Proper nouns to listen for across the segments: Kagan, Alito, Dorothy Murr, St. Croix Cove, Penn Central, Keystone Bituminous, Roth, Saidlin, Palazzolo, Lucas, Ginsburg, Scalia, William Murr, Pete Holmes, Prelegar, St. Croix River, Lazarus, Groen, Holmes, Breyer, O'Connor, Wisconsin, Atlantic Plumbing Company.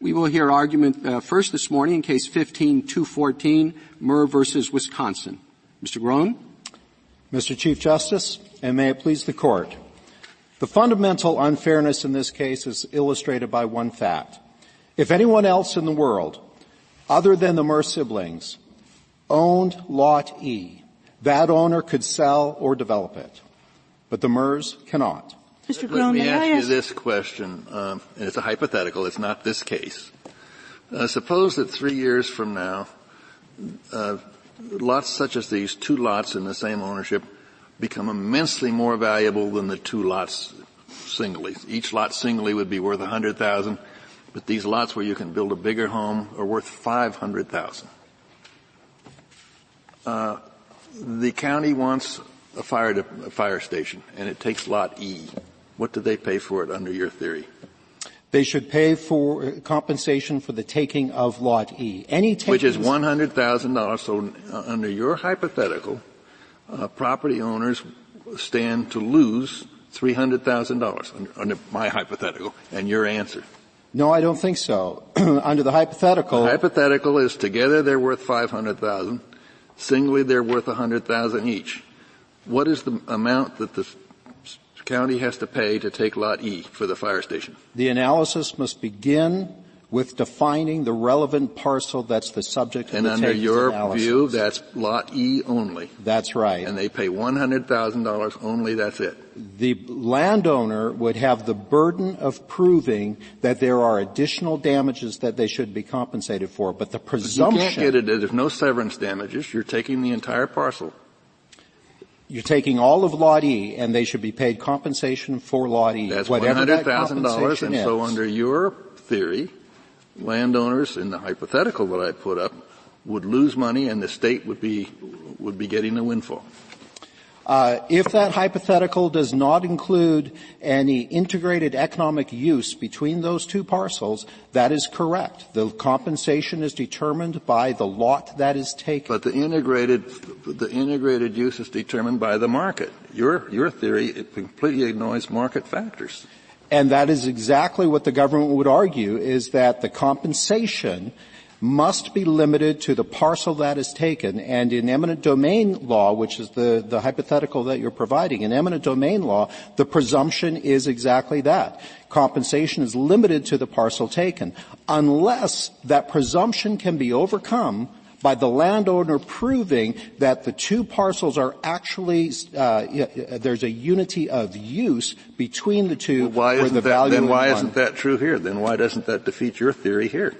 We will hear argument first this morning in Case 15-214, Murr v. Wisconsin. Mr. Groen. Mr. Chief Justice, and may it please the Court, the fundamental unfairness in this case is illustrated by one fact. If anyone else in the world, other than the Murr siblings, owned Lot E, that owner could sell or develop it. But the Murrs cannot. Mr. Groen, may I ask you this question, and it's a hypothetical, it's not this case. Suppose that 3 years from now, lots such as these, two lots in the same ownership, become immensely more valuable than the two lots singly. Each lot singly would be worth $100,000, but these lots where you can build a bigger home are worth $500,000. The county wants a fire station, and it takes Lot E. What do they pay for it under your theory? They should pay for compensation for the taking of Lot E. Which is $100,000. So under your hypothetical, property owners stand to lose $300,000 under my hypothetical and your answer. No, I don't think so. Under the hypothetical. The hypothetical is together they're worth $500,000. Singly they're worth $100,000 each. What is the amount that the county has to pay to take Lot E for the fire station? The analysis must begin with defining the relevant parcel that's the subject of the taking analysis. And under your view, that's Lot E only. That's right. And they pay $100,000 only, that's it. The landowner would have the burden of proving that there are additional damages that they should be compensated for, but the presumption... But you can't get it if no severance damages, you're taking the entire parcel. You're taking all of Lot E, and they should be paid compensation for Lot E. That's $100,000, and so under your theory, landowners, in the hypothetical that I put up, would lose money and the state would be getting a windfall. If that hypothetical does not include any integrated economic use between those two parcels, that is correct. The compensation is determined by the lot that is taken. But the integrated use is determined by the market. Your theory, it completely ignores market factors. And that is exactly what the government would argue, is that the compensation must be limited to the parcel that is taken. And in eminent domain law, which is the hypothetical that you're providing, in eminent domain law, the presumption is exactly that. Compensation is limited to the parcel taken, unless that presumption can be overcome by the landowner proving that the two parcels are actually there's a unity of use between the two. Why isn't that true here? Then why doesn't that defeat your theory here?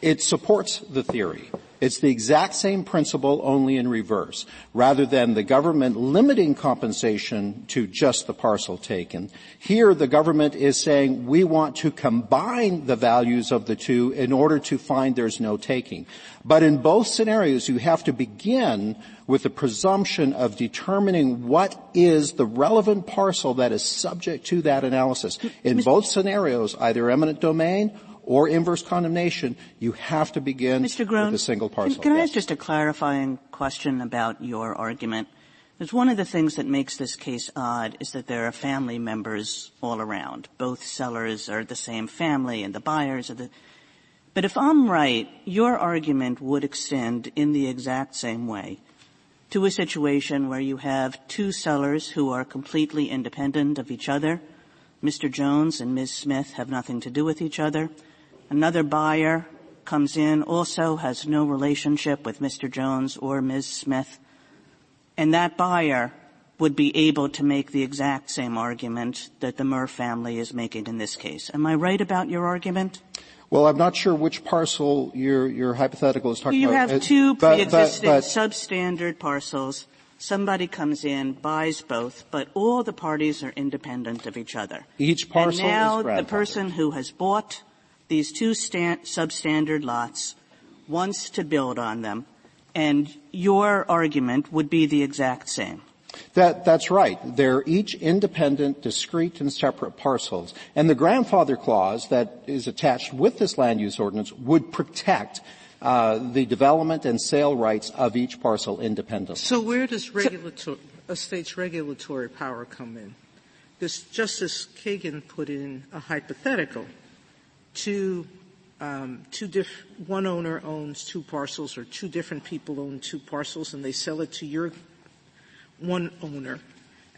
It supports the theory. It's the exact same principle, only in reverse. Rather than the government limiting compensation to just the parcel taken, here the government is saying we want to combine the values of the two in order to find there's no taking. But in both scenarios, you have to begin with the presumption of determining what is the relevant parcel that is subject to that analysis. In both scenarios, either eminent domain or inverse condemnation, you have to begin with a single parcel. Can I ask just a clarifying question about your argument? Because one of the things that makes this case odd is that there are family members all around. Both sellers are the same family and the buyers are the... But if I'm right, your argument would extend in the exact same way to a situation where you have two sellers who are completely independent of each other. Mr. Jones and Ms. Smith have nothing to do with each other. Another buyer comes in, also has no relationship with Mr. Jones or Ms. Smith, and that buyer would be able to make the exact same argument that the Murr family is making in this case. Am I right about your argument? Well, I'm not sure which parcel your hypothetical is talking about. You have two pre-existing substandard parcels. Somebody comes in, buys both, but all the parties are independent of each other. Each parcel is grandfathered. And now the person who has bought these two substandard lots wants to build on them, and your argument would be the exact same. That's right. They're each independent, discrete, and separate parcels. And the grandfather clause that is attached with this land use ordinance would protect the development and sale rights of each parcel independently. So where does a state's regulatory power come in? This Justice Kagan put in a hypothetical. Two one owner owns two parcels, or two different people own two parcels, and they sell it to your one owner.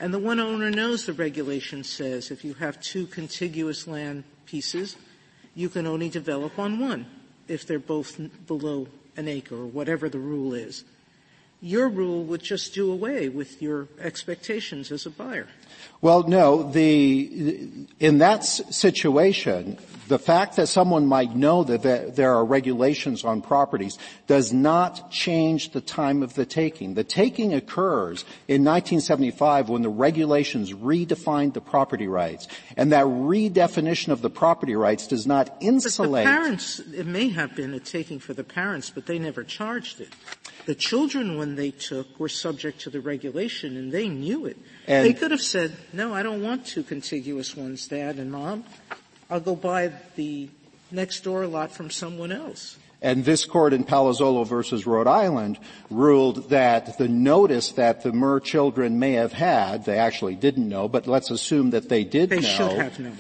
And the one owner knows the regulation says if you have two contiguous land pieces, you can only develop on one if they're both below an acre or whatever the rule is. Your rule would just do away with your expectations as a buyer. Well, no. In that situation, the fact that someone might know that there are regulations on properties does not change the time of the taking. The taking occurs in 1975 when the regulations redefined the property rights. And that redefinition of the property rights does not insulate. But the parents, it may have been a taking for the parents, but they never charged it. The children, when they took, were subject to the regulation, and they knew it. And they could have said, no, I don't want two contiguous ones, Dad and Mom. I'll go buy the next-door lot from someone else. And this court in Palazzolo versus Rhode Island ruled that the notice that the Murr children may have had, they actually didn't know, but let's assume that they did know. They should have known.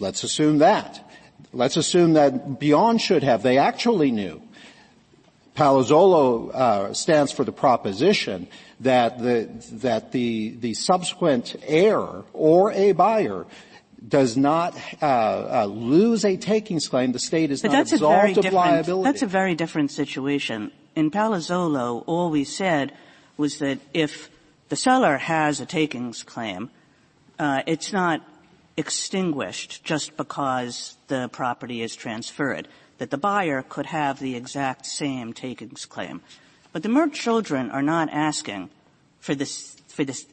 Let's assume that. Let's assume that beyond should have. They actually knew. Palazzolo stands for the proposition that the subsequent heir or a buyer does not lose a takings claim. The state is not absolved of liability. That's a very different situation. In Palazzolo, all we said was that if the seller has a takings claim, it's not extinguished just because the property is transferred, that the buyer could have the exact same takings claim. But the Murr children are not asking for this,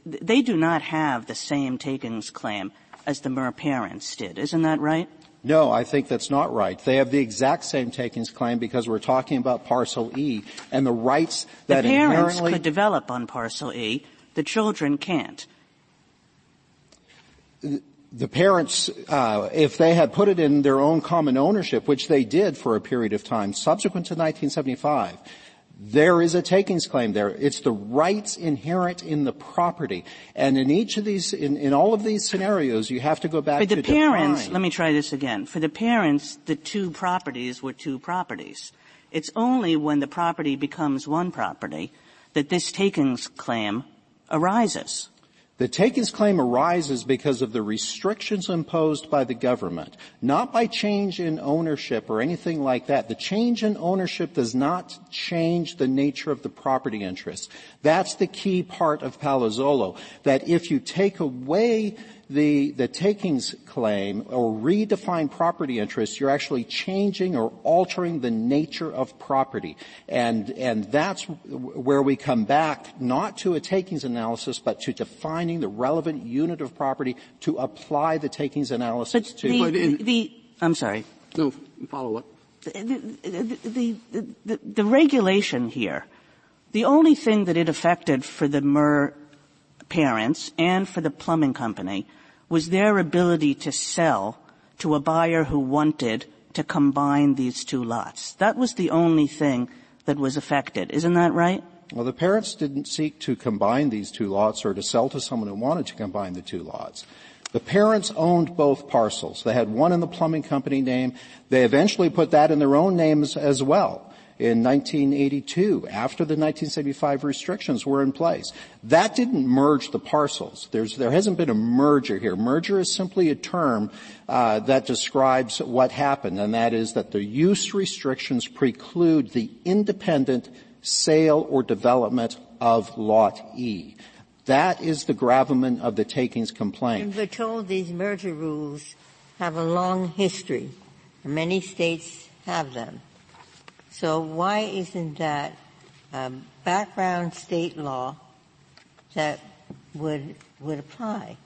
they do not have the same takings claim as the Murr parents did. Isn't that right? No, I think that's not right. They have the exact same takings claim because we're talking about Parcel E and the rights that inherently... The parents could develop on Parcel E. The children can't. The parents, if they had put it in their own common ownership, which they did for a period of time, subsequent to 1975, there is a takings claim there. It's the rights inherent in the property. And in each of these, in all of these scenarios, you have to go back to the parents, define. Let me try this again. For the parents, the two properties were two properties. It's only when the property becomes one property that this takings claim arises. The takings claim arises because of the restrictions imposed by the government, not by change in ownership or anything like that. The change in ownership does not change the nature of the property interest. That's the key part of Palazzolo, that if you take away the takings claim or redefine property interests, you're actually changing or altering the nature of property. And that's where we come back, not to a takings analysis, but to defining the relevant unit of property to apply the takings analysis but to. I'm sorry. No, follow up. The regulation here, the only thing that it affected for the Murr parents and for the plumbing company was their ability to sell to a buyer who wanted to combine these two lots. That was the only thing that was affected. Isn't that right? Well, the parents didn't seek to combine these two lots or to sell to someone who wanted to combine the two lots. The parents owned both parcels. They had one in the plumbing company name. They eventually put that in their own names as well. In 1982, after the 1975 restrictions were in place. That didn't merge the parcels. There hasn't been a merger here. Merger is simply a term that describes what happened, and that is that the use restrictions preclude the independent sale or development of Lot E. That is the gravamen of the takings complaint. And we're told these merger rules have a long history. Many states have them. So why isn't that background state law that would apply?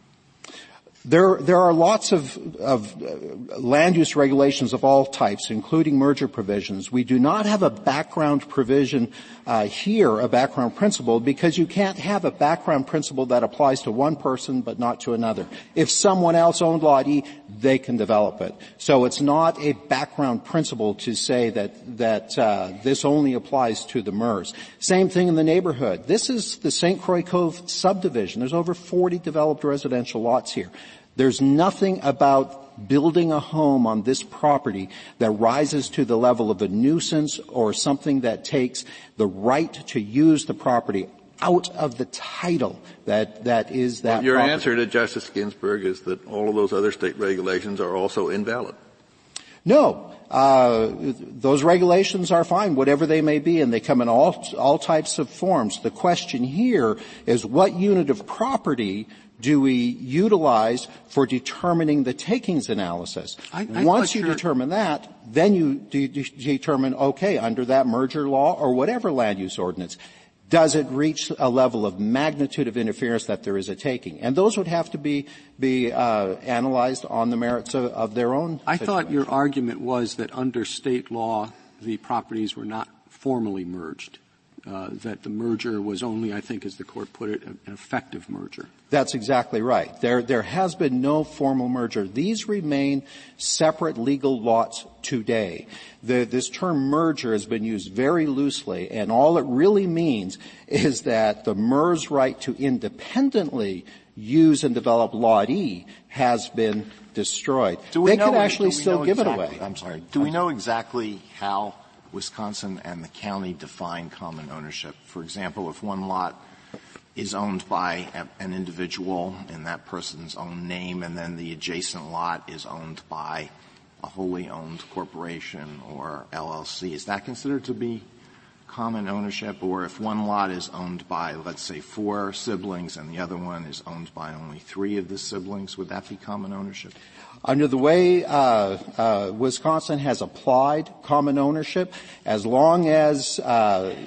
There are lots of land use regulations of all types, including merger provisions. We do not have a background provision here, a background principle, because you can't have a background principle that applies to one person but not to another. If someone else owned Lot E, they can develop it. So it's not a background principle to say that this only applies to the Murrs. Same thing in the neighborhood. This is the St. Croix Cove subdivision. There's over 40 developed residential lots here. There's nothing about building a home on this property that rises to the level of a nuisance or something that takes the right to use the property out of the title that your property. Answer to Justice Ginsburg is that all of those other state regulations are also invalid. No. Those regulations are fine, whatever they may be, and they come in all types of forms. The question here is what unit of property do we utilize for determining the takings analysis? Once you determine that, then you determine, okay, under that merger law or whatever land use ordinance, does it reach a level of magnitude of interference that there is a taking? And those would have to be analyzed on the merits of their own situation. I thought your argument was that under state law, the properties were not formally merged, that the merger was only, I think as the Court put it, an effective merger. That's exactly right. There has been no formal merger. These remain separate legal lots today. This term merger has been used very loosely, and all it really means is that the MERS right to independently use and develop Lot E has been destroyed. They could actually still give it away. I'm sorry. Do we know exactly how Wisconsin and the county define common ownership? For example, if one lot is owned by an individual in that person's own name, and then the adjacent lot is owned by a wholly owned corporation or LLC. Is that considered to be common ownership? Or if one lot is owned by, let's say, 4 siblings and the other one is owned by only 3 of the siblings, would that be common ownership? Under the way Wisconsin has applied common ownership, as long as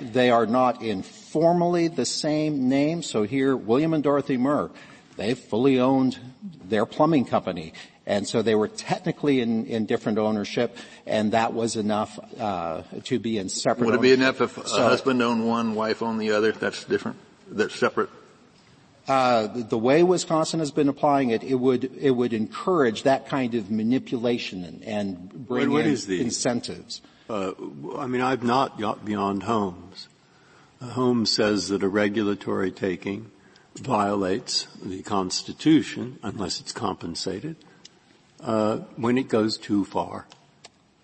they are not informally the same name, so here William and Dorothy Murr, they fully owned their plumbing company, and so they were technically in different ownership, and that was enough to be in separate ownership. Would it be enough if a husband owned one, wife owned the other? That's different? That's separate? The way Wisconsin has been applying it, it would encourage that kind of manipulation and bring incentives. I've not got beyond Holmes. Holmes says that a regulatory taking violates the Constitution unless it's compensated when it goes too far.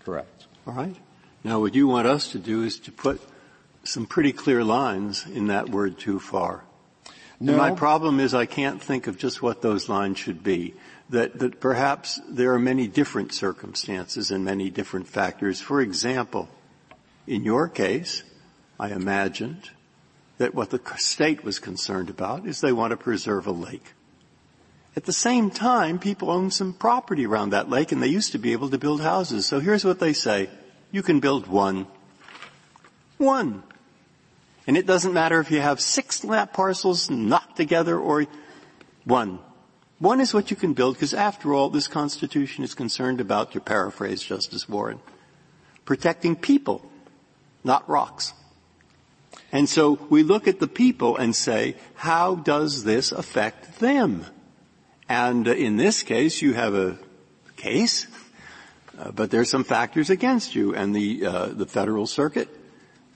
Correct. All right. Now, what you want us to do is to put some pretty clear lines in that word too far. No. My problem is I can't think of just what those lines should be, that perhaps there are many different circumstances and many different factors. For example, in your case, I imagined that what the state was concerned about is they want to preserve a lake. At the same time, people own some property around that lake, and they used to be able to build houses. So here's what they say. You can build one. And it doesn't matter if you have 6 lap parcels knocked together or one. One is what you can build because, after all, this Constitution is concerned about, to paraphrase Justice Warren, protecting people, not rocks. And so we look at the people and say, how does this affect them? And in this case, you have a case, but there are some factors against you. And the Federal Circuit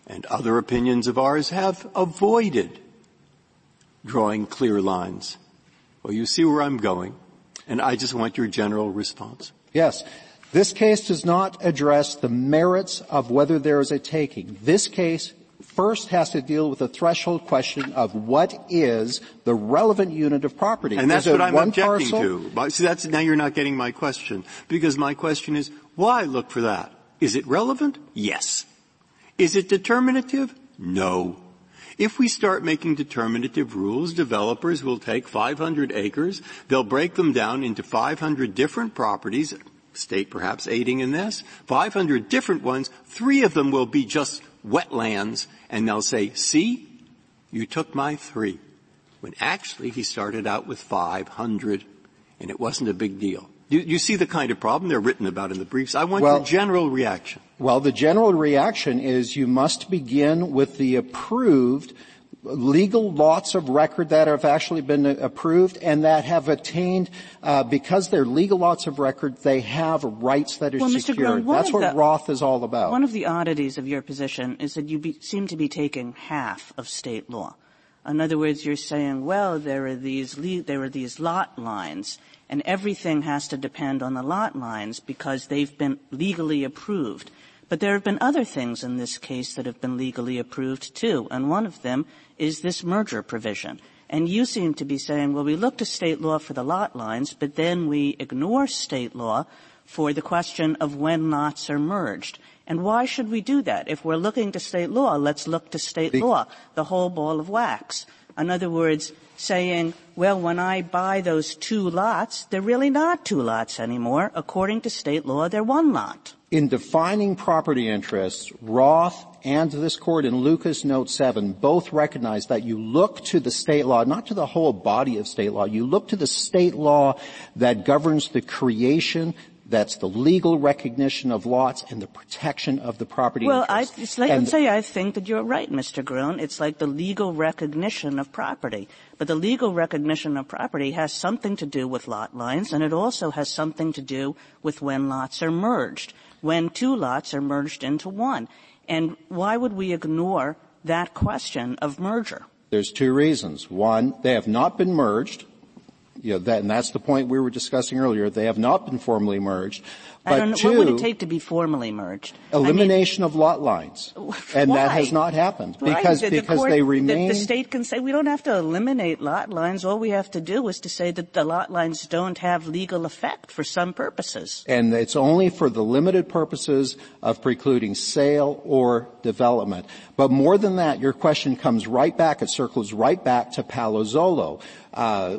and other opinions of ours have avoided drawing clear lines. Well, you see where I'm going, and I just want your general response. Yes. This case does not address the merits of whether there is a taking. This case first has to deal with the threshold question of what is the relevant unit of property. And that's what I'm objecting to. See, now you're not getting my question, because my question is, why look for that? Is it relevant? Yes. Is it determinative? No. If we start making determinative rules, developers will take 500 acres, they'll break them down into 500 different properties, state perhaps aiding in this, 500 different ones, 3 of them will be just wetlands, and they'll say, see, you took my 3, when actually he started out with 500, and it wasn't a big deal. You see the kind of problem they're written about in the briefs. I want your general reaction. Well, the general reaction is you must begin with the approved legal lots of record that have actually been approved and that have attained, because they're legal lots of record, they have rights that are secured. That's what Roth is all about. One of the oddities of your position is that you seem to be taking half of state law. In other words, you're saying, well, there are these lot lines, and everything has to depend on the lot lines because they've been legally approved. But there have been other things in this case that have been legally approved, too, and one of them is this merger provision. And you seem to be saying, well, we look to state law for the lot lines, but then we ignore state law for the question of when lots are merged. And why should we do that? If we're looking to state law, let's look to state law, the whole ball of wax. In other words, saying, well, when I buy those two lots, they're really not two lots anymore. According to state law, they're one lot. In defining property interests, Roth and this Court in Lucas Note 7 both recognize that you look to the state law, not to the whole body of state law. You look to the state law that governs the creation, that's the legal recognition of lots and the protection of the property interest. Well, let's say I think that you're right, Mr. Groen. It's like the legal recognition of property. But the legal recognition of property has something to do with lot lines, and it also has something to do with when lots are merged, when two lots are merged into one. And why would we ignore that question of merger? There's two reasons. One, they have not been merged. You know, and that's the point we were discussing earlier. They have not been formally merged. But two, what would it take to be formally merged? Elimination of lot lines. And why? That has not happened. Right. Because they remain. The state can say we don't have to eliminate lot lines. All we have to do is to say that the lot lines don't have legal effect for some purposes. And it's only for the limited purposes of precluding sale or development. But more than that, your question comes right back, it circles right back to Palazzolo,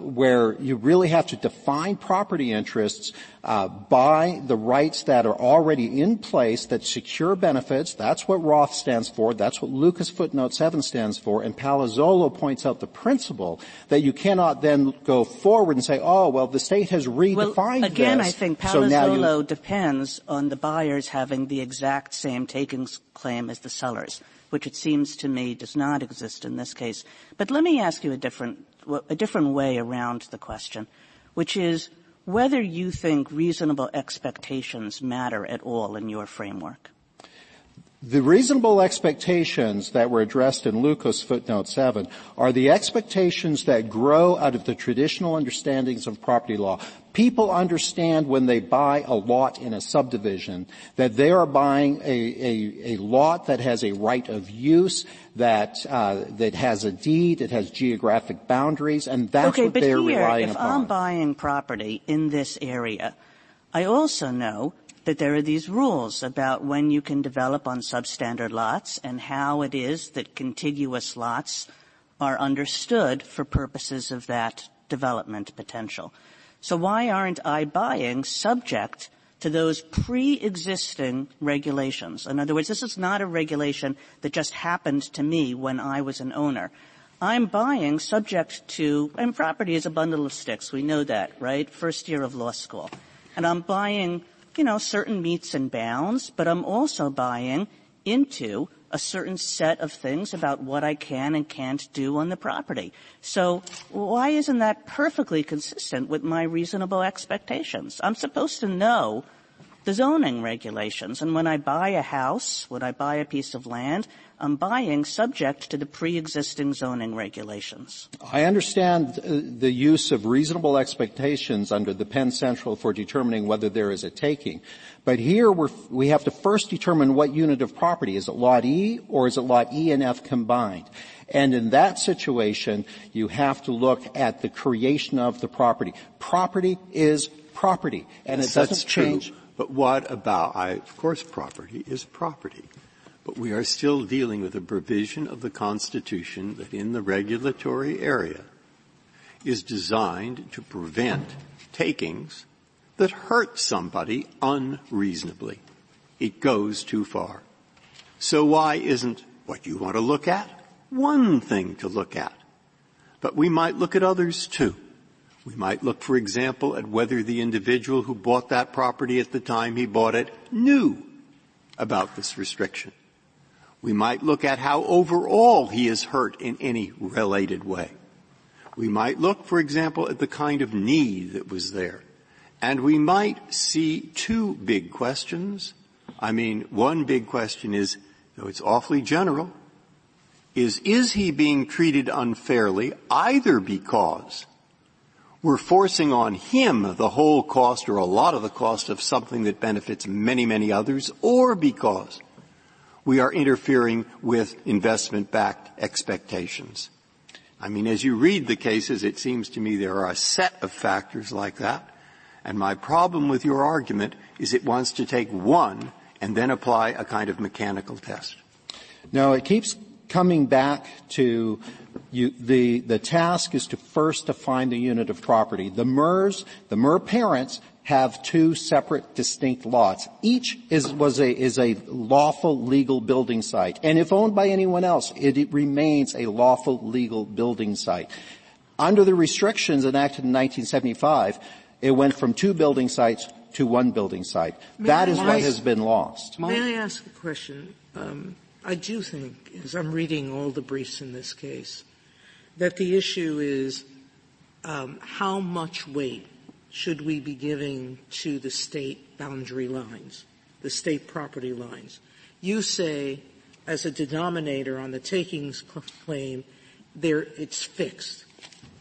where you really have to define property interests by the rights that are already in place that secure benefits. That's what Roth stands for. That's what Lucas footnote 7 stands for. And Palazzolo points out the principle that you cannot then go forward and say, oh, well, the state has redefined this. Again, I think Palazzolo depends on the buyers having the exact same takings claim as the sellers, which it seems to me does not exist in this case. But let me ask you a different way around the question, which is whether you think reasonable expectations matter at all in your framework. The reasonable expectations that were addressed in Lucas footnote 7 are the expectations that grow out of the traditional understandings of property law. People understand when they buy a lot in a subdivision that they are buying a lot that has a right of use, that has a deed, it has geographic boundaries, and that's what they're relying upon. Okay, but here, if I'm buying property in this area, I also know that there are these rules about when you can develop on substandard lots and how it is that contiguous lots are understood for purposes of that development potential. So why aren't I buying subject to those pre-existing regulations? In other words, this is not a regulation that just happened to me when I was an owner. I'm buying subject to, and property is a bundle of sticks, we know that, right? First year of law school. And I'm buying, you know, certain meets and bounds, but I'm also buying into a certain set of things about what I can and can't do on the property. So why isn't that perfectly consistent with my reasonable expectations? I'm supposed to know the zoning regulations, and when I buy a house, when I buy a piece of land, I'm buying subject to the pre-existing zoning regulations. I understand the use of reasonable expectations under the Penn Central for determining whether there is a taking. But here we have to first determine what unit of property. Is it Lot E or is it Lot E and F combined? And in that situation, you have to look at the creation of the property. Property is property, and yes, it doesn't change. True. But what about, of course, property is property. But we are still dealing with a provision of the Constitution that in the regulatory area is designed to prevent takings that hurt somebody unreasonably. It goes too far. So why isn't what you want to look at one thing to look at? But we might look at others too. We might look, for example, at whether the individual who bought that property at the time he bought it knew about this restriction. We might look at how overall he is hurt in any related way. We might look, for example, at the kind of need that was there. And we might see two big questions. I mean, one big question is, though it's awfully general, is he being treated unfairly either because we're forcing on him the whole cost or a lot of the cost of something that benefits many, many others, or because we are interfering with investment-backed expectations. I mean, as you read the cases, it seems to me there are a set of factors like that, and my problem with your argument is it wants to take one and then apply a kind of mechanical test. No, it keeps coming back to the task is to first define the unit of property. The Murr parents have two separate distinct lots. Each is a lawful legal building site. And if owned by anyone else, it remains a lawful legal building site. Under the restrictions enacted in 1975, it went from two building sites to one building site. That is what has been lost. May I ask a question? I do think, as I'm reading all the briefs in this case, that the issue is how much weight should we be giving to the state boundary lines, the state property lines? You say, as a denominator on the takings claim, it's fixed.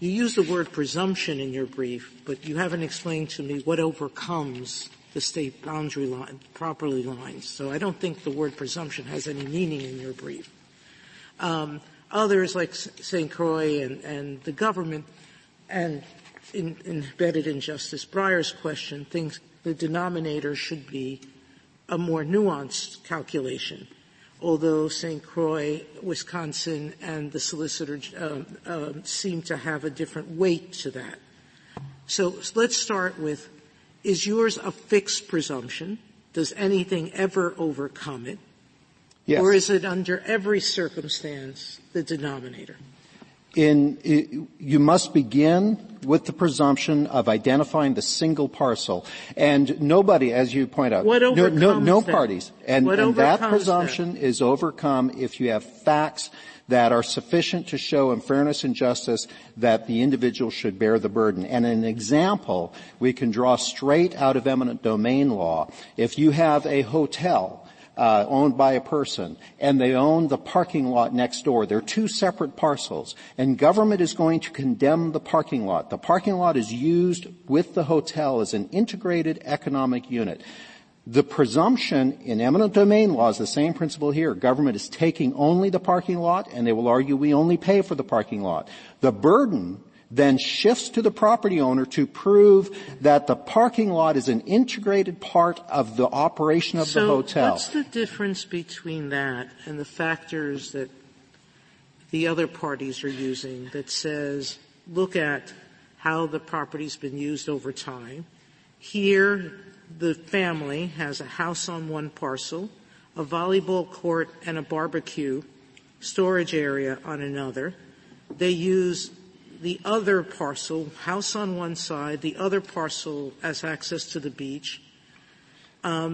You use the word presumption in your brief, but you haven't explained to me what overcomes the state boundary line, property lines. So I don't think the word presumption has any meaning in your brief. Others, like St. Croix and the government, and embedded in Justice Breyer's question, thinks the denominator should be a more nuanced calculation, although St. Croix, Wisconsin, and the solicitor seem to have a different weight to that. So let's start with, is yours a fixed presumption? Does anything ever overcome it? Yes. Or is it under every circumstance the denominator? You must begin with the presumption of identifying the single parcel, and nobody, as you point out, no parties, and that presumption is overcome if you have facts that are sufficient to show in fairness and justice that the individual should bear the burden. And an example we can draw straight out of eminent domain law: if you have a hotel owned by a person, and they own the parking lot next door. They're two separate parcels, and government is going to condemn the parking lot. The parking lot is used with the hotel as an integrated economic unit. The presumption in eminent domain law is the same principle here. Government is taking only the parking lot, and they will argue we only pay for the parking lot. The burden then shifts to the property owner to prove that the parking lot is an integrated part of the operation of the hotel. So what's the difference between that and the factors that the other parties are using that says, look at how the property's been used over time? Here, the family has a house on one parcel, a volleyball court and a barbecue storage area on another. They use the other parcel, house on one side, the other parcel has access to the beach. The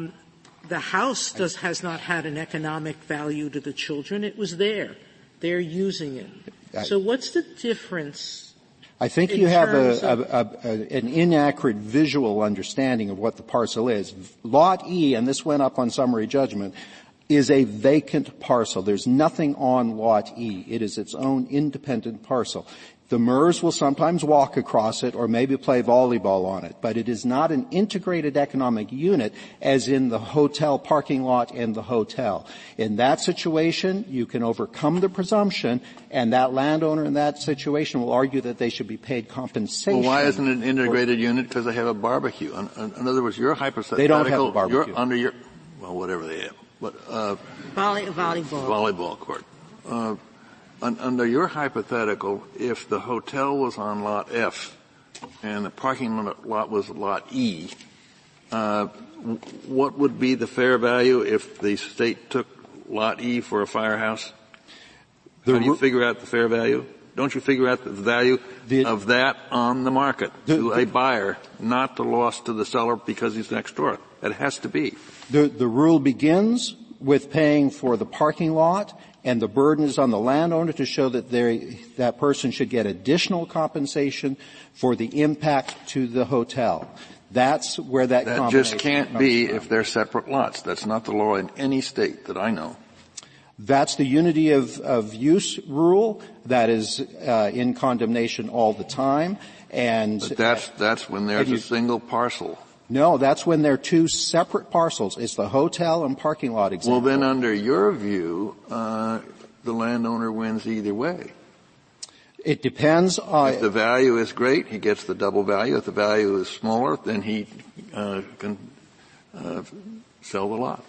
house has not had an economic value to the children. It was there. They're using it. So what's the difference? I think you have an inaccurate visual understanding of what the parcel is. Lot E, and this went up on summary judgment, is a vacant parcel. There's nothing on Lot E. It is its own independent parcel. The Murrs will sometimes walk across it or maybe play volleyball on it, but it is not an integrated economic unit as in the hotel parking lot and the hotel. In that situation, you can overcome the presumption, and that landowner in that situation will argue that they should be paid compensation. Well, why isn't it an integrated unit? Because they have a barbecue. In other words, you're hypothetical. They don't have a barbecue. You're under your, well, whatever they have. But, volleyball court. Under your hypothetical, if the hotel was on Lot F and the parking lot was Lot E, what would be the fair value if the state took Lot E for a firehouse? How do you figure out the fair value? Don't you figure out the value of that on the market to a buyer, not the loss to the seller because he's next door? It has to be. The rule begins with paying for the parking lot, and the burden is on the landowner to show that that person should get additional compensation for the impact to the hotel. That's where that just can't be from. If they're separate lots. That's not the law in any state that I know. That's the unity of use rule that is in condemnation all the time. And but that's when there's a single parcel. No, that's when there are two separate parcels. It's the hotel and parking lot example. Well, then under your view, the landowner wins either way. It depends on... If the value is great, he gets the double value. If the value is smaller, then he can sell the lot.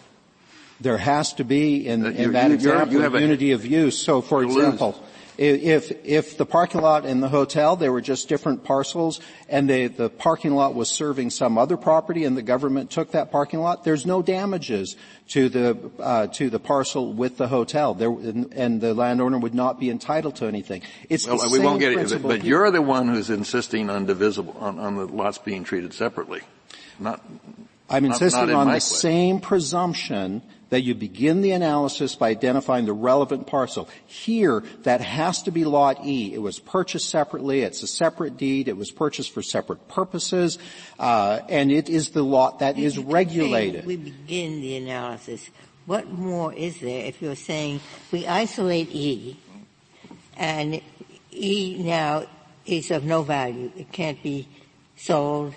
There has to be, in that example, unity of use. So, for example, if the parking lot and the hotel, they were just different parcels, and the parking lot was serving some other property, and the government took that parking lot, there's no damages to the parcel with the hotel, and the landowner would not be entitled to anything. It's the same principle. Well, we won't get it, but you're the one who's insisting on divisible on the lots being treated separately. I'm insisting on the same presumption that you begin the analysis by identifying the relevant parcel. Here, that has to be Lot E. It was purchased separately. It's a separate deed. It was purchased for separate purposes. And it is the lot that is regulated. We begin the analysis. What more is there if you're saying we isolate E, and E now is of no value. It can't be sold.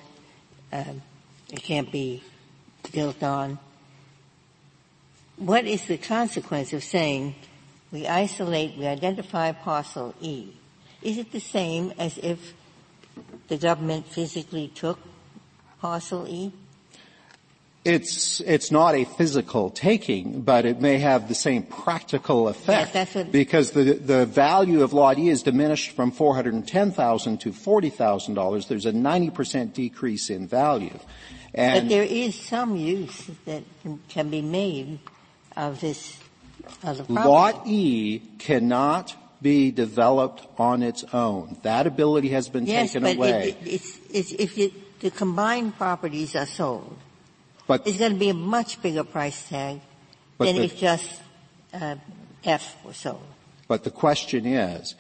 It can't be built on. What is the consequence of saying we isolate, we identify parcel E? Is it the same as if the government physically took parcel E? It's not a physical taking, but it may have the same practical effect. Yes, because the value of Lot E is diminished from $410,000 to $40,000. There's a 90% decrease in value. But there is some use that can be made of this other property. Lot E cannot be developed on its own. That ability has been taken away. Yes, but if the combined properties are sold, but it's going to be a much bigger price tag than if just F or so. But the question is,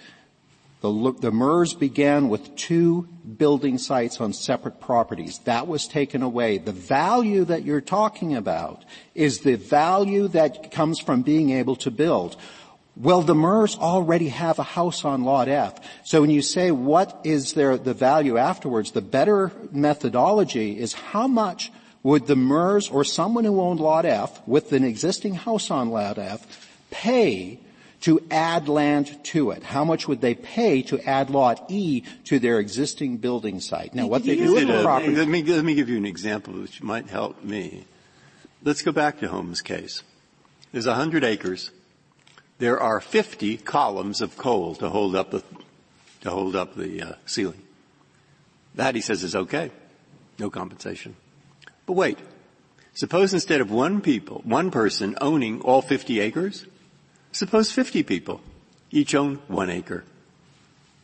the MERS began with two building sites on separate properties. That was taken away. The value that you're talking about is the value that comes from being able to build. Well, the MERS already have a house on Lot F. So when you say what is the value afterwards, the better methodology is how much would the MERS or someone who owned Lot F with an existing house on Lot F pay to add land to it? How much would they pay to add Lot E to their existing building site? Now, what they do with the property... Let me give you an example which might help me. Let's go back to Holmes' case. There's 100 acres. There are 50 columns of coal to hold up the ceiling. That, he says, is okay. No compensation. But wait, suppose instead of one person owning all 50 acres, suppose 50 people each own 1 acre.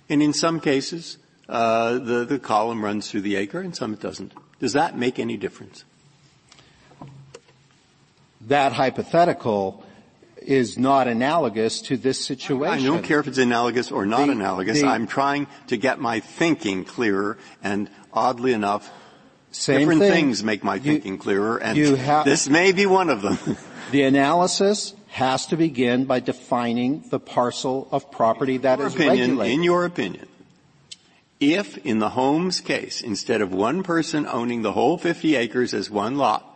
And in some cases, the column runs through the acre and some it doesn't. Does that make any difference? That hypothetical is not analogous to this situation. I don't care if it's analogous or not analogous. I'm trying to get my thinking clearer, and oddly enough, Different things make my thinking clearer, and this may be one of them. The analysis has to begin by defining the parcel of property that is regulated. In your opinion, if in the Holmes case, instead of one person owning the whole 50 acres as one lot,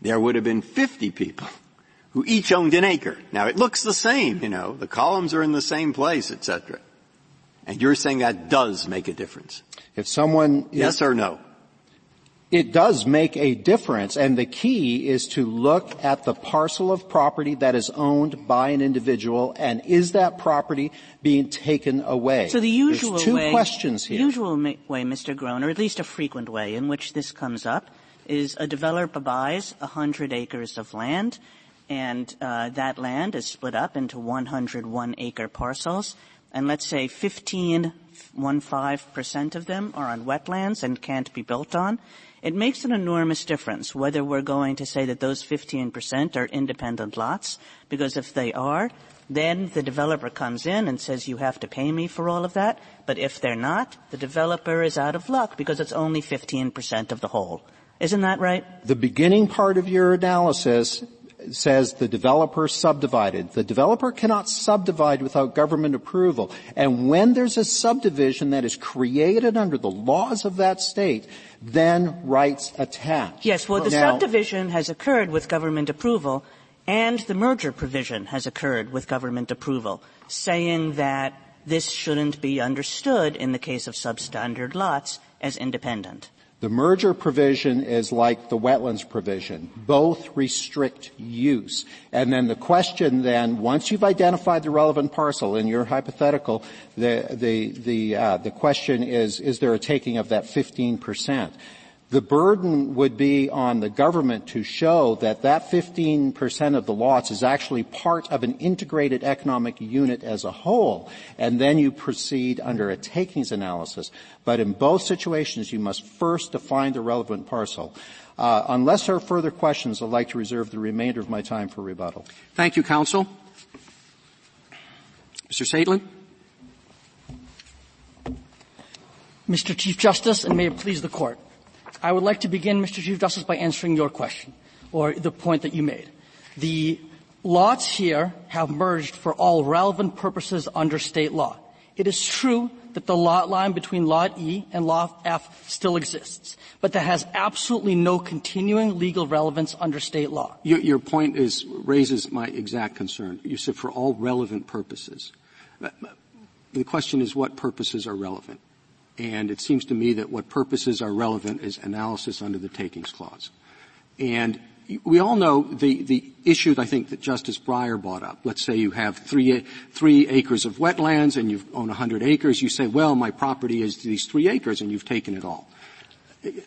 there would have been 50 people who each owned an acre. Now, it looks the same, the columns are in the same place, etc. And you're saying that does make a difference. If someone... Yes or no? It does make a difference, and the key is to look at the parcel of property that is owned by an individual, and is that property being taken away? So the usual way... There's two questions here. The usual way, Mr. Groen, or at least a frequent way in which this comes up, is a developer buys 100 acres of land, and that land is split up into 100 one-acre parcels, and let's say 15% of them are on wetlands and can't be built on, it makes an enormous difference whether we're going to say that those 15% are independent lots, because if they are, then the developer comes in and says, you have to pay me for all of that. But if they're not, the developer is out of luck because it's only 15% of the whole. Isn't that right? The beginning part of your analysis says the developer subdivided. The developer cannot subdivide without government approval. And when there's a subdivision that is created under the laws of that state, then rights attach. Yes, well, the subdivision has occurred with government approval, and the merger provision has occurred with government approval, saying that this shouldn't be understood in the case of substandard lots as independent. The merger provision is like the wetlands provision. Both restrict use. And then the question then, once you've identified the relevant parcel in your hypothetical, the question is there a taking of that 15%? The burden would be on the government to show that that 15% of the lots is actually part of an integrated economic unit as a whole, and then you proceed under a takings analysis. But in both situations, you must first define the relevant parcel. Unless there are further questions, I'd like to reserve the remainder of my time for rebuttal. Thank you, counsel. Mr. Saidlin. Mr. Chief Justice, and may it please the Court. I would like to begin, Mr. Chief Justice, by answering your question, or the point that you made. The lots here have merged for all relevant purposes under state law. It is true that the lot line between Lot E and Lot F still exists, but that has absolutely no continuing legal relevance under state law. Your point raises my exact concern. You said for all relevant purposes. The question is what purposes are relevant? And it seems to me that what purposes are relevant is analysis under the takings clause. And we all know the issue, I think, that Justice Breyer brought up. Let's say you have three acres of wetlands and you own 100 acres. You say, well, my property is these 3 acres, and you've taken it all.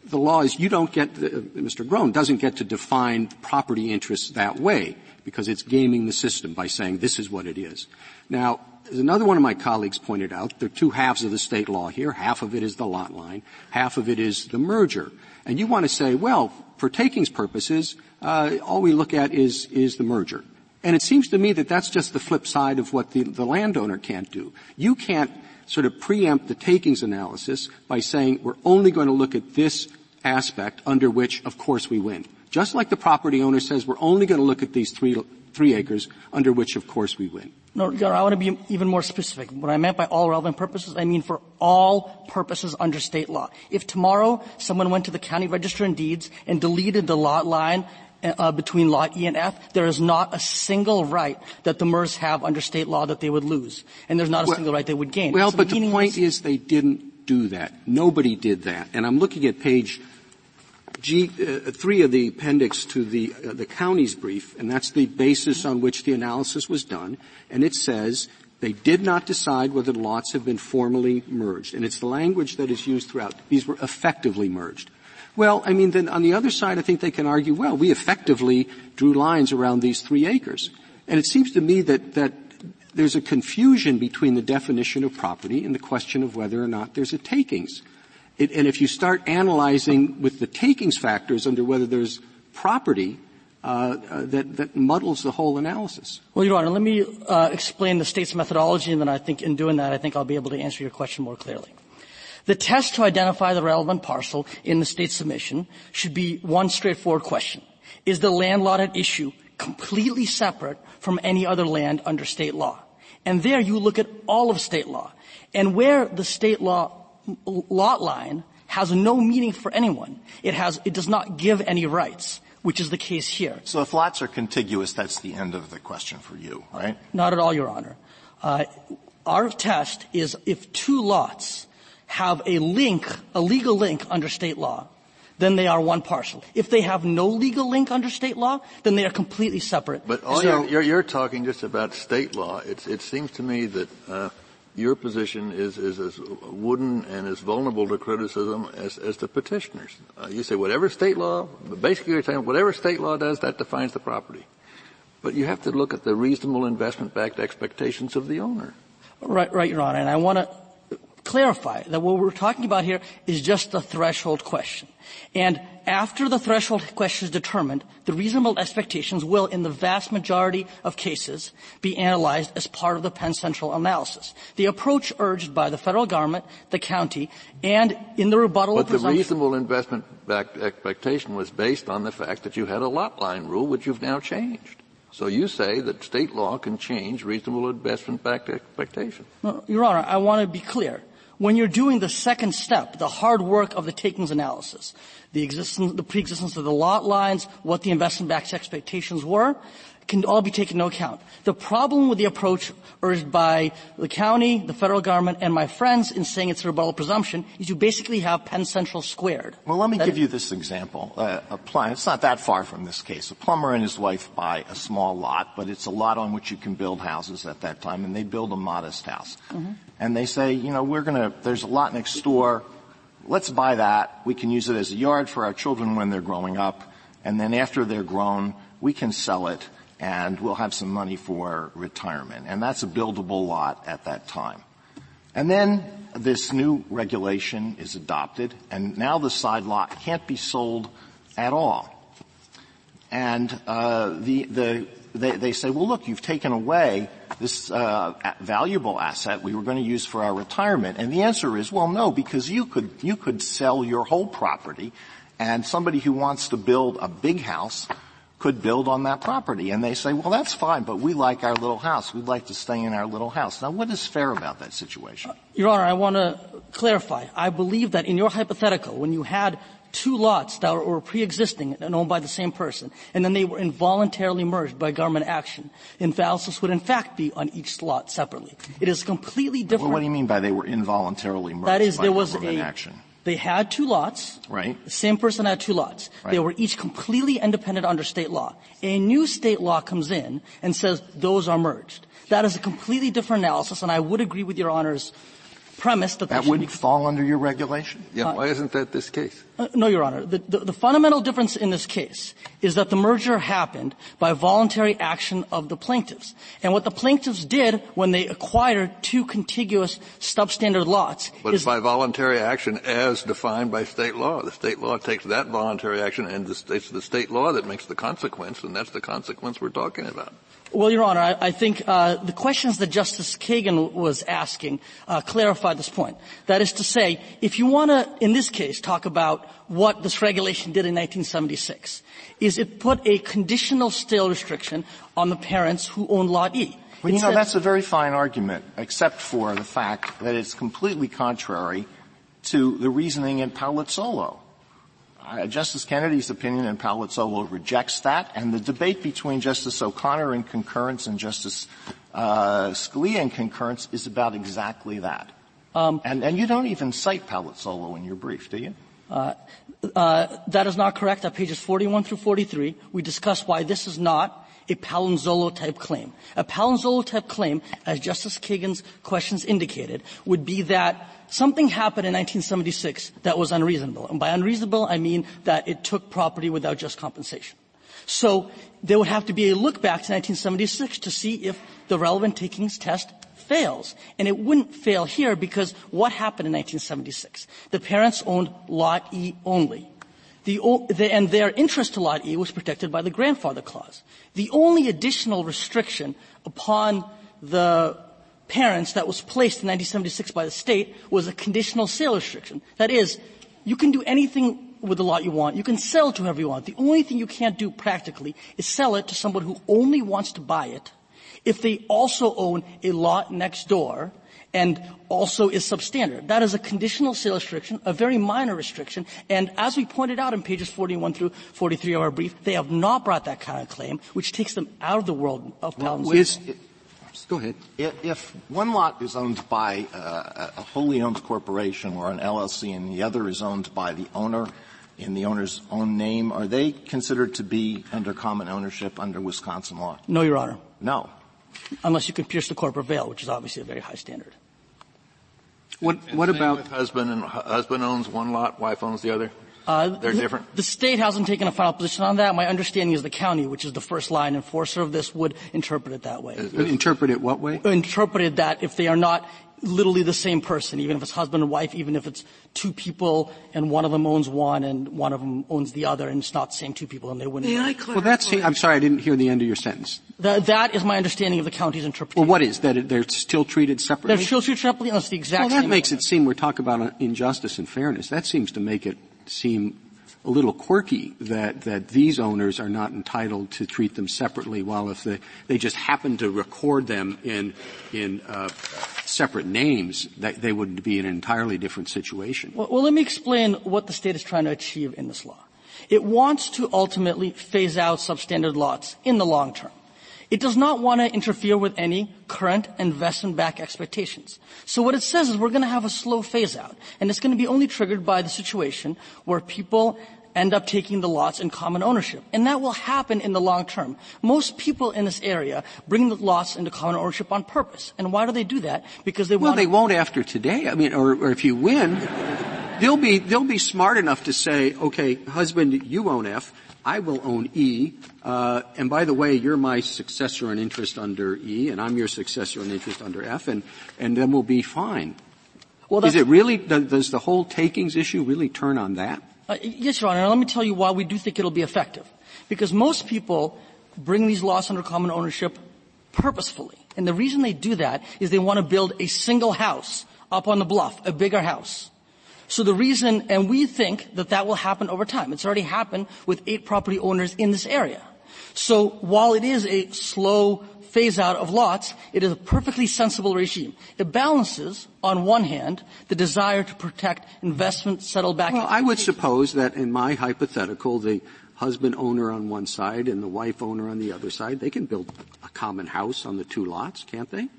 The law is you don't get Mr. Groen doesn't get to define property interests that way because it's gaming the system by saying this is what it is. Now, as another one of my colleagues pointed out, there are two halves of the state law here. Half of it is the lot line. Half of it is the merger. And you want to say, well, for takings purposes, all we look at is the merger. And it seems to me that that's just the flip side of what the landowner can't do. You can't sort of preempt the takings analysis by saying we're only going to look at this aspect under which, of course, we win. Just like the property owner says we're only going to look at these three acres under which, of course, we win. No, Your Honor, I want to be even more specific. What I meant by all relevant purposes, I mean for all purposes under state law. If tomorrow someone went to the county register and deeds and deleted the lot line between Lot E and F, there is not a single right that the MERS have under state law that they would lose. And there's not a single right they would gain. Well, but the point is they didn't do that. Nobody did that. And I'm looking at page G3 of the appendix to the county's brief, and that's the basis on which the analysis was done. And it says they did not decide whether the lots have been formally merged. And it's the language that is used throughout. These were effectively merged. Well, I mean, then on the other side, I think they can argue, well, we effectively drew lines around these 3 acres. And it seems to me that there's a confusion between the definition of property and the question of whether or not there's a takings. And if you start analyzing with the takings factors under whether there's property, that muddles the whole analysis. Well, Your Honor, let me explain the state's methodology, and then I think in doing that, I think I'll be able to answer your question more clearly. The test to identify the relevant parcel in the state's submission should be one straightforward question. Is the land lot at issue completely separate from any other land under state law? And there you look at all of state law. And where the state law lot line has no meaning for anyone. It does not give any rights, which is the case here. So if lots are contiguous, that's the end of the question for you, right? Not at all, Your Honor. Our test is if two lots have a legal link under state law, then they are one parcel. If they have no legal link under state law, then they are completely separate. But you're talking just about state law. It seems to me that your position is as wooden and as vulnerable to criticism as the petitioners. You say whatever state law, basically you're saying whatever state law does, that defines the property. But you have to look at the reasonable investment-backed expectations of the owner. Right, Your Honor. And I want to clarify that what we're talking about here is just the threshold question. And after the threshold question is determined, the reasonable expectations will, in the vast majority of cases, be analyzed as part of the Penn Central analysis. The approach urged by the federal government, the county, and in the rebuttal but presumption. But the reasonable investment expectation was based on the fact that you had a lot line rule, which you've now changed. So you say that state law can change reasonable investment-backed expectation. No, Your Honor, I want to be clear. When you're doing the second step, the hard work of the takings analysis, the pre-existence of the lot lines, what the investment-backed expectations were, can all be taken into account. The problem with the approach urged by the county, the federal government, and my friends in saying it's a rebuttal presumption is you basically have Penn Central squared. Well, let me give you this example. It's not that far from this case. A plumber and his wife buy a small lot, but it's a lot on which you can build houses at that time, and they build a modest house. Mm-hmm. And they say, you know, there's a lot next door. Let's buy that. We can use it as a yard for our children when they're growing up. And then after they're grown, we can sell it. And we'll have some money for retirement. And that's a buildable lot at that time. And then this new regulation is adopted, and now the side lot can't be sold at all. And they say, well, look, you've taken away this valuable asset we were going to use for our retirement. And the answer is, well, no, because you could sell your whole property, and somebody who wants to build a big house could build on that property. And they say, well, that's fine, but we like our little house. We'd like to stay in our little house. Now, what is fair about that situation? Your Honor, I want to clarify. I believe that in your hypothetical, when you had two lots that were pre-existing and owned by the same person, and then they were involuntarily merged by government action, analysis would in fact be on each lot separately. It is completely different. Well, what do you mean by they were involuntarily merged that is, by there was government action? They had two lots. Right. The same person had two lots. Right. They were each completely independent under state law. A new state law comes in and says those are merged. That is a completely different analysis, and I would agree with Your Honor's premise that wouldn't fall under your regulation? Yeah, why isn't that this case? No, Your Honor. The fundamental difference in this case is that the merger happened by voluntary action of the plaintiffs. And what the plaintiffs did when they acquired two contiguous substandard lots is by voluntary action as defined by state law. The state law takes that voluntary action, and it's the state law that makes the consequence, and that's the consequence we're talking about. Well, Your Honor, I think the questions that Justice Kagan was asking clarify this point. That is to say, if you want to, in this case, talk about what this regulation did in 1976, is it put a conditional sale restriction on the parents who own Lot E. Well, you know, that's a very fine argument, except for the fact that it's completely contrary to the reasoning in Palazzolo. Justice Kennedy's opinion in Palazzolo rejects that, and the debate between Justice O'Connor in concurrence and Justice Scalia in concurrence is about exactly that. And you don't even cite Palazzolo in your brief, do you? That is not correct. On pages 41 through 43, we discuss why this is not a Palazzolo-type claim. A Palazzolo-type claim, as Justice Kagan's questions indicated, would be that something happened in 1976 that was unreasonable. And by unreasonable, I mean that it took property without just compensation. So there would have to be a look back to 1976 to see if the relevant takings test fails. And it wouldn't fail here because what happened in 1976? The parents owned Lot E only. And their interest to Lot E was protected by the grandfather clause. The only additional restriction upon the parents that was placed in 1976 by the state was a conditional sale restriction. That is, you can do anything with the lot you want. You can sell to whoever you want. The only thing you can't do practically is sell it to someone who only wants to buy it if they also own a lot next door and also is substandard. That is a conditional sale restriction, a very minor restriction, and as we pointed out in pages 41 through 43 of our brief, they have not brought that kind of claim, which takes them out of the world of Palazzolo. Go ahead. If one lot is owned by a wholly owned corporation or an LLC and the other is owned by the owner in the owner's own name, are they considered to be under common ownership under Wisconsin law? No, Your Honor. No. Unless you can pierce the corporate veil, which is obviously a very high standard. What about husband owns one lot, wife owns the other? They're different. The state hasn't taken a final position on that. My understanding is the county, which is the first line enforcer of this, would interpret it that way. Interpret it what way? Interpreted that if they are not literally the same person, even if it's husband and wife, even if it's two people and one of them owns one and one of them owns the other, and it's not the same two people, and they wouldn't. Well, that's. I'm sorry, I didn't hear the end of your sentence. That is my understanding of the county's interpretation. Well, what is that? They're still treated separately. They're still treated separately, unless the exact. Well, that same makes it seem we're talking about injustice and fairness. That seems to make it seem a little quirky that these owners are not entitled to treat them separately, while if they just happen to record them in separate names, that they would be in an entirely different situation. Well, let me explain what the state is trying to achieve in this law. It wants to ultimately phase out substandard lots in the long term. It does not want to interfere with any current investment-backed expectations. So what it says is we're going to have a slow phase-out, and it's going to be only triggered by the situation where people end up taking the lots in common ownership. And that will happen in the long term. Most people in this area bring the lots into common ownership on purpose. And why do they do that? Because they want to. Well, they won't after today. I mean, or if you win, they'll be smart enough to say, okay, husband, you own F. I will own E, and by the way, you're my successor in interest under E, and I'm your successor in interest under F, and then we'll be fine. Well, is it really, does the whole takings issue really turn on that? Yes, Your Honor, and let me tell you why we do think it'll be effective. Because most people bring these laws under common ownership purposefully, and the reason they do that is they want to build a single house up on the bluff, a bigger house. So the reason, and we think that will happen over time. It's already happened with 8 property owners in this area. So while it is a slow phase out of lots, it is a perfectly sensible regime. It balances, on one hand, the desire to protect investment settled back. Well, I would suppose that in my hypothetical, the husband owner on one side and the wife owner on the other side, they can build a common house on the two lots, can't they?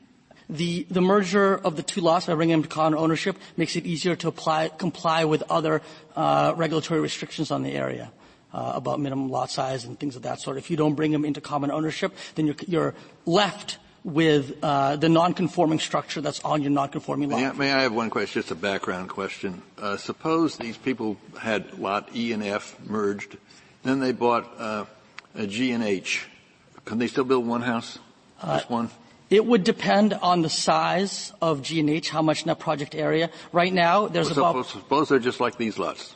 The merger of the two lots by bringing them to common ownership makes it easier to comply with other regulatory restrictions on the area about minimum lot size and things of that sort. If you don't bring them into common ownership, then you're left with the non-conforming structure that's on your non-conforming lot. May I have one question, just a background question? Suppose these people had lot E and F merged, then they bought a G and H. Can they still build one house? Just one? It would depend on the size of G and H, how much net project area. Right now, there's Suppose they're just like these lots.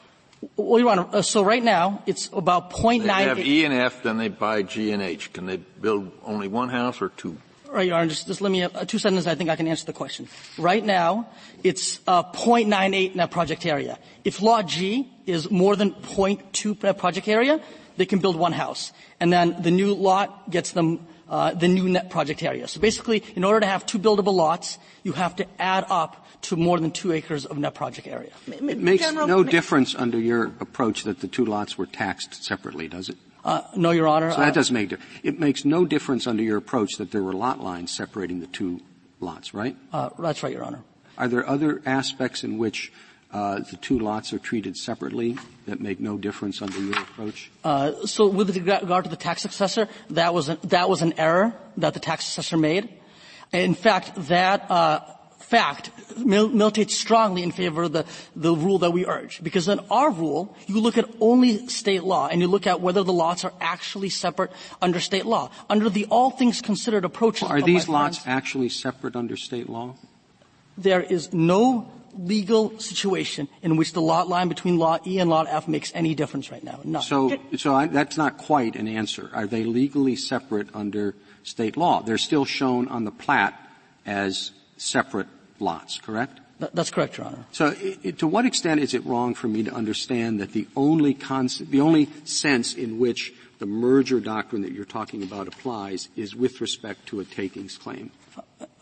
Well, Your Honor, so right now, it's about 0.9... They have E and F, then they buy G and H. Can they build only one house or two? All right, Your Honor, just let me... 2 sentences, I think I can answer the question. Right now, it's 0.98 net project area. If lot G is more than 0.2 net project area, they can build one house. And then the new lot gets them... the new net project area. So basically, in order to have 2 buildable lots, you have to add up to more than 2 acres of net project area. It makes no difference under your approach that the 2 lots were taxed separately, does it? No, Your Honor. So that doesn't make difference. It makes no difference under your approach that there were lot lines separating the 2 lots, right? That's right, Your Honor. Are there other aspects in which the 2 lots are treated separately that make no difference under your approach? So with regard to the tax assessor, that was an error that the tax assessor made. In fact, that fact militates strongly in favor of the rule that we urge. Because in our rule, you look at only state law, and you look at whether the lots are actually separate under state law. Under the all things considered approach... Well, are these lots actually separate under state law? There is no legal situation in which the lot line between lot E and lot F makes any difference right now. None. So that's not quite an answer. Are they legally separate under state law? They're still shown on the plat as separate lots, correct? That's correct, Your Honor. So to what extent is it wrong for me to understand that the only sense in which the merger doctrine that you're talking about applies is with respect to a takings claim?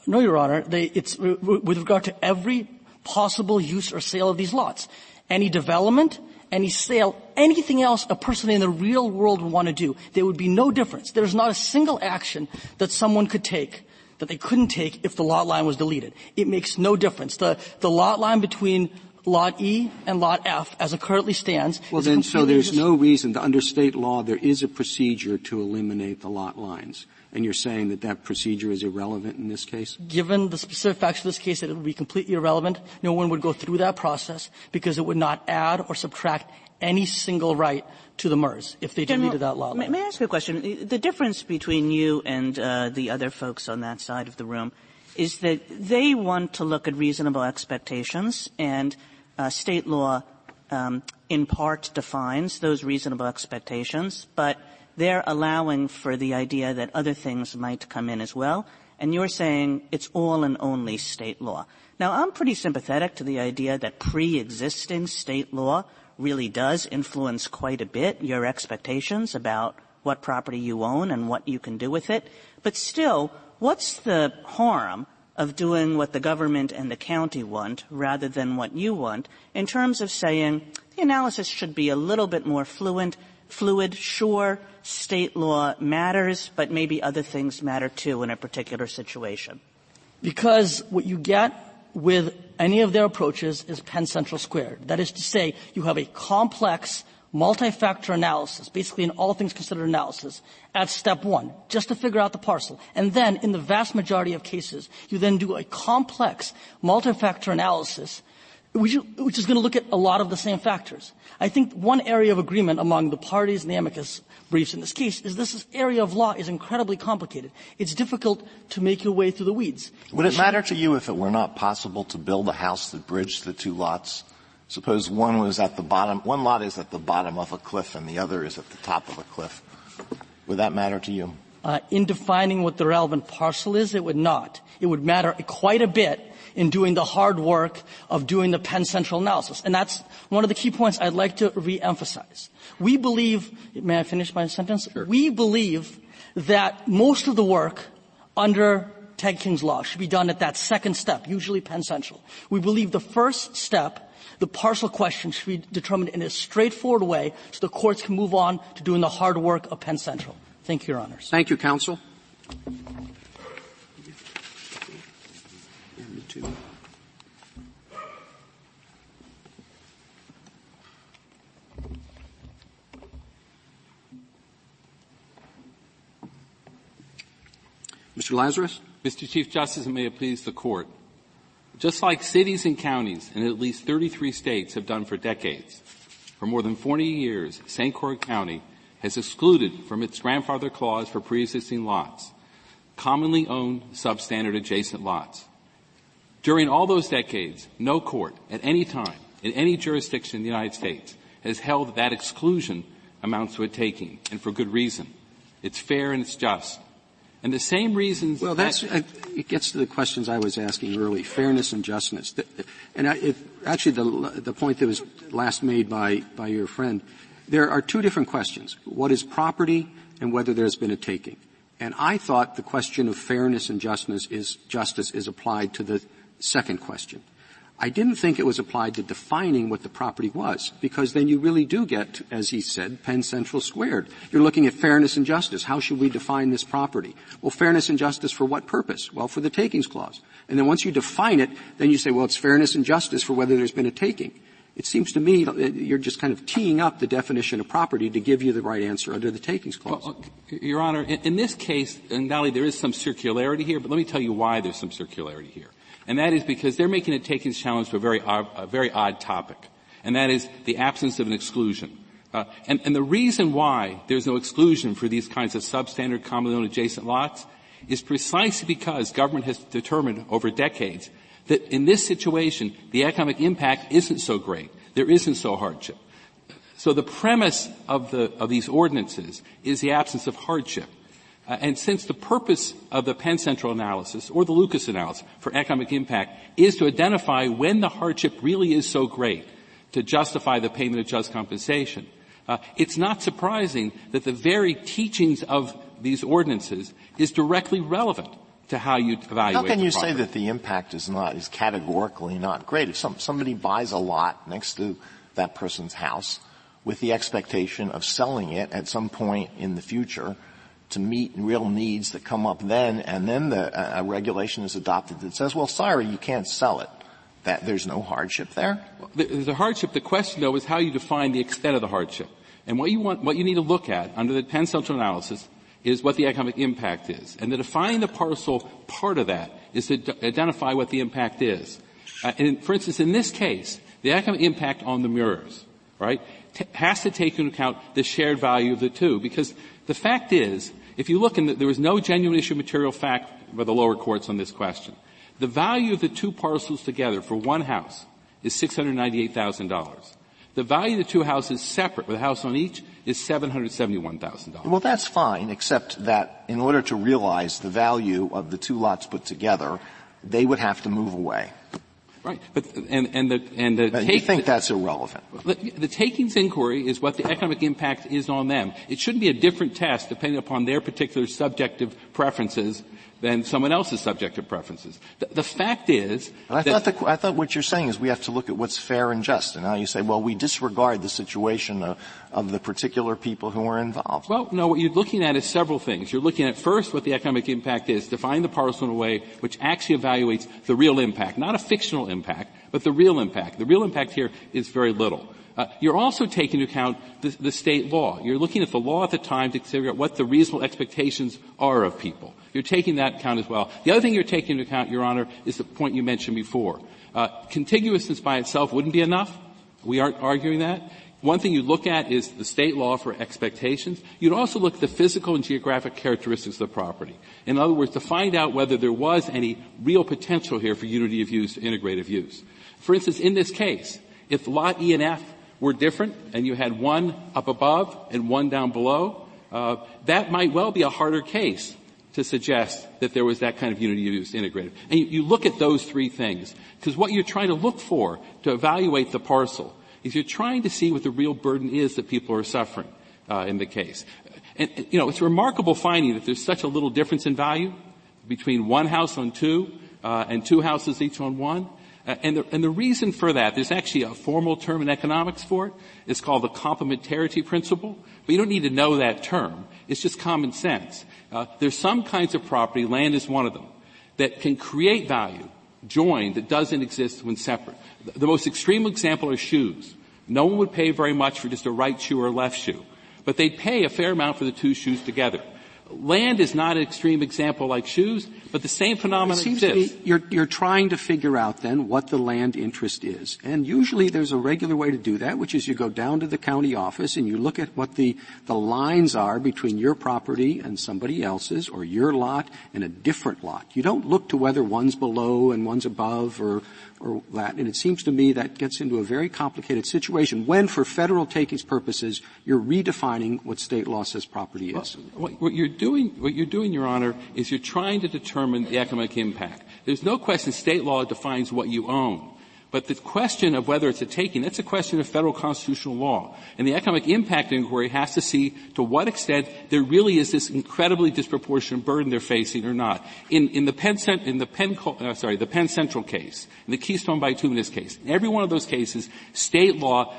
No, Your Honor. It's with regard to every possible use or sale of these lots. Any development, any sale, anything else a person in the real world would want to do, there would be no difference. There's not a single action that someone could take that they couldn't take if the lot line was deleted. It makes no difference. The lot line between lot E and lot F, as it currently stands... Well, then, so there's no reason. Under state law, there is a procedure to eliminate the lot lines. And you're saying that procedure is irrelevant in this case? Given the specific facts of this case, that it would be completely irrelevant. No one would go through that process because it would not add or subtract any single right to the MERS if they deleted that lot line. May I ask a question? The difference between you and the other folks on that side of the room is that they want to look at reasonable expectations, and state law in part defines those reasonable expectations, but they're allowing for the idea that other things might come in as well. And you're saying it's all and only state law. Now, I'm pretty sympathetic to the idea that pre-existing state law really does influence quite a bit your expectations about what property you own and what you can do with it. But still, what's the harm of doing what the government and the county want rather than what you want in terms of saying the analysis should be a little bit more fluid, sure, state law matters, but maybe other things matter too in a particular situation? Because what you get with any of their approaches is Penn Central squared. That is to say, you have a complex multi-factor analysis, basically an all things considered analysis, at step one, just to figure out the parcel. And then, in the vast majority of cases, you then do a complex multi-factor analysis, which is going to look at a lot of the same factors. I think one area of agreement among the parties and the amicus briefs in this case is this area of law is incredibly complicated. It's difficult to make your way through the weeds. Would it matter to you if it were not possible to build a house that bridged the two lots? Suppose one was at the bottom, one lot is at the bottom of a cliff and the other is at the top of a cliff. Would that matter to you? In defining what the relevant parcel is, it would not. It would matter quite a bit in doing the hard work of doing the Penn Central analysis. And that's one of the key points I'd like to reemphasize. We believe, may I finish my sentence? Sure. We believe that most of the work under Ted King's law should be done at that second step, usually Penn Central. We believe the first step, the parcel question, should be determined in a straightforward way so the courts can move on to doing the hard work of Penn Central. Thank you, Your Honors. Thank you, Counsel. Mr. Lazarus. Mr. Chief Justice, and may it please the Court. Just like cities and counties in at least 33 states have done for decades, for more than 40 years, St. Croix County has excluded from its grandfather clause for pre-existing lots commonly owned substandard adjacent lots. During all those decades, no court at any time in any jurisdiction in the United States has held that, that exclusion amounts to a taking, and for good reason. It's fair and it's just. And the same reasons. Well, it gets to the questions I was asking early: fairness and justness. And the point that was last made by your friend, there are two different questions: what is property, and whether there's been a taking. And I thought the question of fairness and justice is applied to the second question. I didn't think it was applied to defining what the property was, because then you really do get, as he said, Penn Central squared. You're looking at fairness and justice. How should we define this property? Well, fairness and justice for what purpose? Well, for the takings clause. And then once you define it, then you say, well, it's fairness and justice for whether there's been a taking. It seems to me you're just kind of teeing up the definition of property to give you the right answer under the takings clause. Well, Your Honor, in this case, and Nolly, there is some circularity here, but let me tell you why there's some circularity here. And that is because they're making a takings challenge to a very odd topic, and that is the absence of an exclusion. And the reason why there's no exclusion for these kinds of substandard, commonly owned adjacent lots is precisely because government has determined over decades that in this situation the economic impact isn't so great, there isn't so hardship. So the premise of these ordinances is the absence of hardship. And since the purpose of the Penn Central analysis or the Lucas analysis for economic impact is to identify when the hardship really is so great to justify the payment of just compensation, it's not surprising that the very teachings of these ordinances is directly relevant to how you evaluate the property. How can you say that the impact is categorically not great? If somebody buys a lot next to that person's house with the expectation of selling it at some point in the future to meet real needs that come up then, and then the regulation is adopted that says, well, sorry, you can't sell it, that there's no hardship there? Well, there's a hardship. The question, though, is how you define the extent of the hardship. And what you need to look at under the Penn Central analysis is what the economic impact is. And the defining the parcel part of that is to identify what the impact is. And for instance, in this case, the economic impact on the Murrs, right, has to take into account the shared value of the two, because the fact is If you look, there was no genuine issue of material fact by the lower courts on this question. The value of the two parcels together for one house is $698,000. The value of the two houses separate, with a house on each, is $771,000. Well, that's fine, except that in order to realize the value of the two lots put together, they would have to move away. Right. But, you think that's irrelevant. The takings inquiry is what the economic impact is on them. It shouldn't be a different test depending upon their particular subjective preferences than someone else's subjective preferences. The fact is, I thought what you're saying is we have to look at what's fair and just. And now you say, well, we disregard the situation of the particular people who are involved. Well, no, what you're looking at is several things. You're looking at first what the economic impact is, define the parcel in a way which actually evaluates the real impact, not a fictional impact, but the real impact. The real impact here is very little. You're also taking into account the state law. You're looking at the law at the time to figure out what the reasonable expectations are of people. You're taking that into account as well. The other thing you're taking into account, Your Honor, is the point you mentioned before. Contiguousness by itself wouldn't be enough. We aren't arguing that. One thing you look at is the state law for expectations. You'd also look at the physical and geographic characteristics of the property. In other words, to find out whether there was any real potential here for unity of use, integrative use. For instance, in this case, if Lot E and F were different and you had one up above and one down below, that might well be a harder case to suggest that there was that kind of unity of use integrative. And you look at those three things, because what you're trying to look for to evaluate the parcel is you're trying to see what the real burden is that people are suffering in the case. And, you know, it's a remarkable finding that there's such a little difference in value between one house on two and two houses each on one. And the reason for that, there's actually a formal term in economics for it. It's called the complementarity principle. But you don't need to know that term. It's just common sense. There's some kinds of property, land is one of them, that can create value, joined, that doesn't exist when separate. The most extreme example are shoes. No one would pay very much for just a right shoe or a left shoe. But they'd pay a fair amount for the two shoes together. Land is not an extreme example like shoes, but the same phenomenon exists. You're trying to figure out then what the land interest is. And usually there's a regular way to do that, which is you go down to the county office and you look at what the lines are between your property and somebody else's, or your lot and a different lot. You don't look to whether one's below and one's above or that. And it seems to me that gets into a very complicated situation when, for federal takings purposes, you're redefining what state law says property is. Well, what you're doing, Your Honor, is you're trying to determine the economic impact. There's no question state law defines what you own. But the question of whether it's a taking, that's a question of federal constitutional law. And the economic impact inquiry has to see to what extent there really is this incredibly disproportionate burden they're facing or not. In the Penn Central case, in the Keystone Bituminous case, in every one of those cases, state law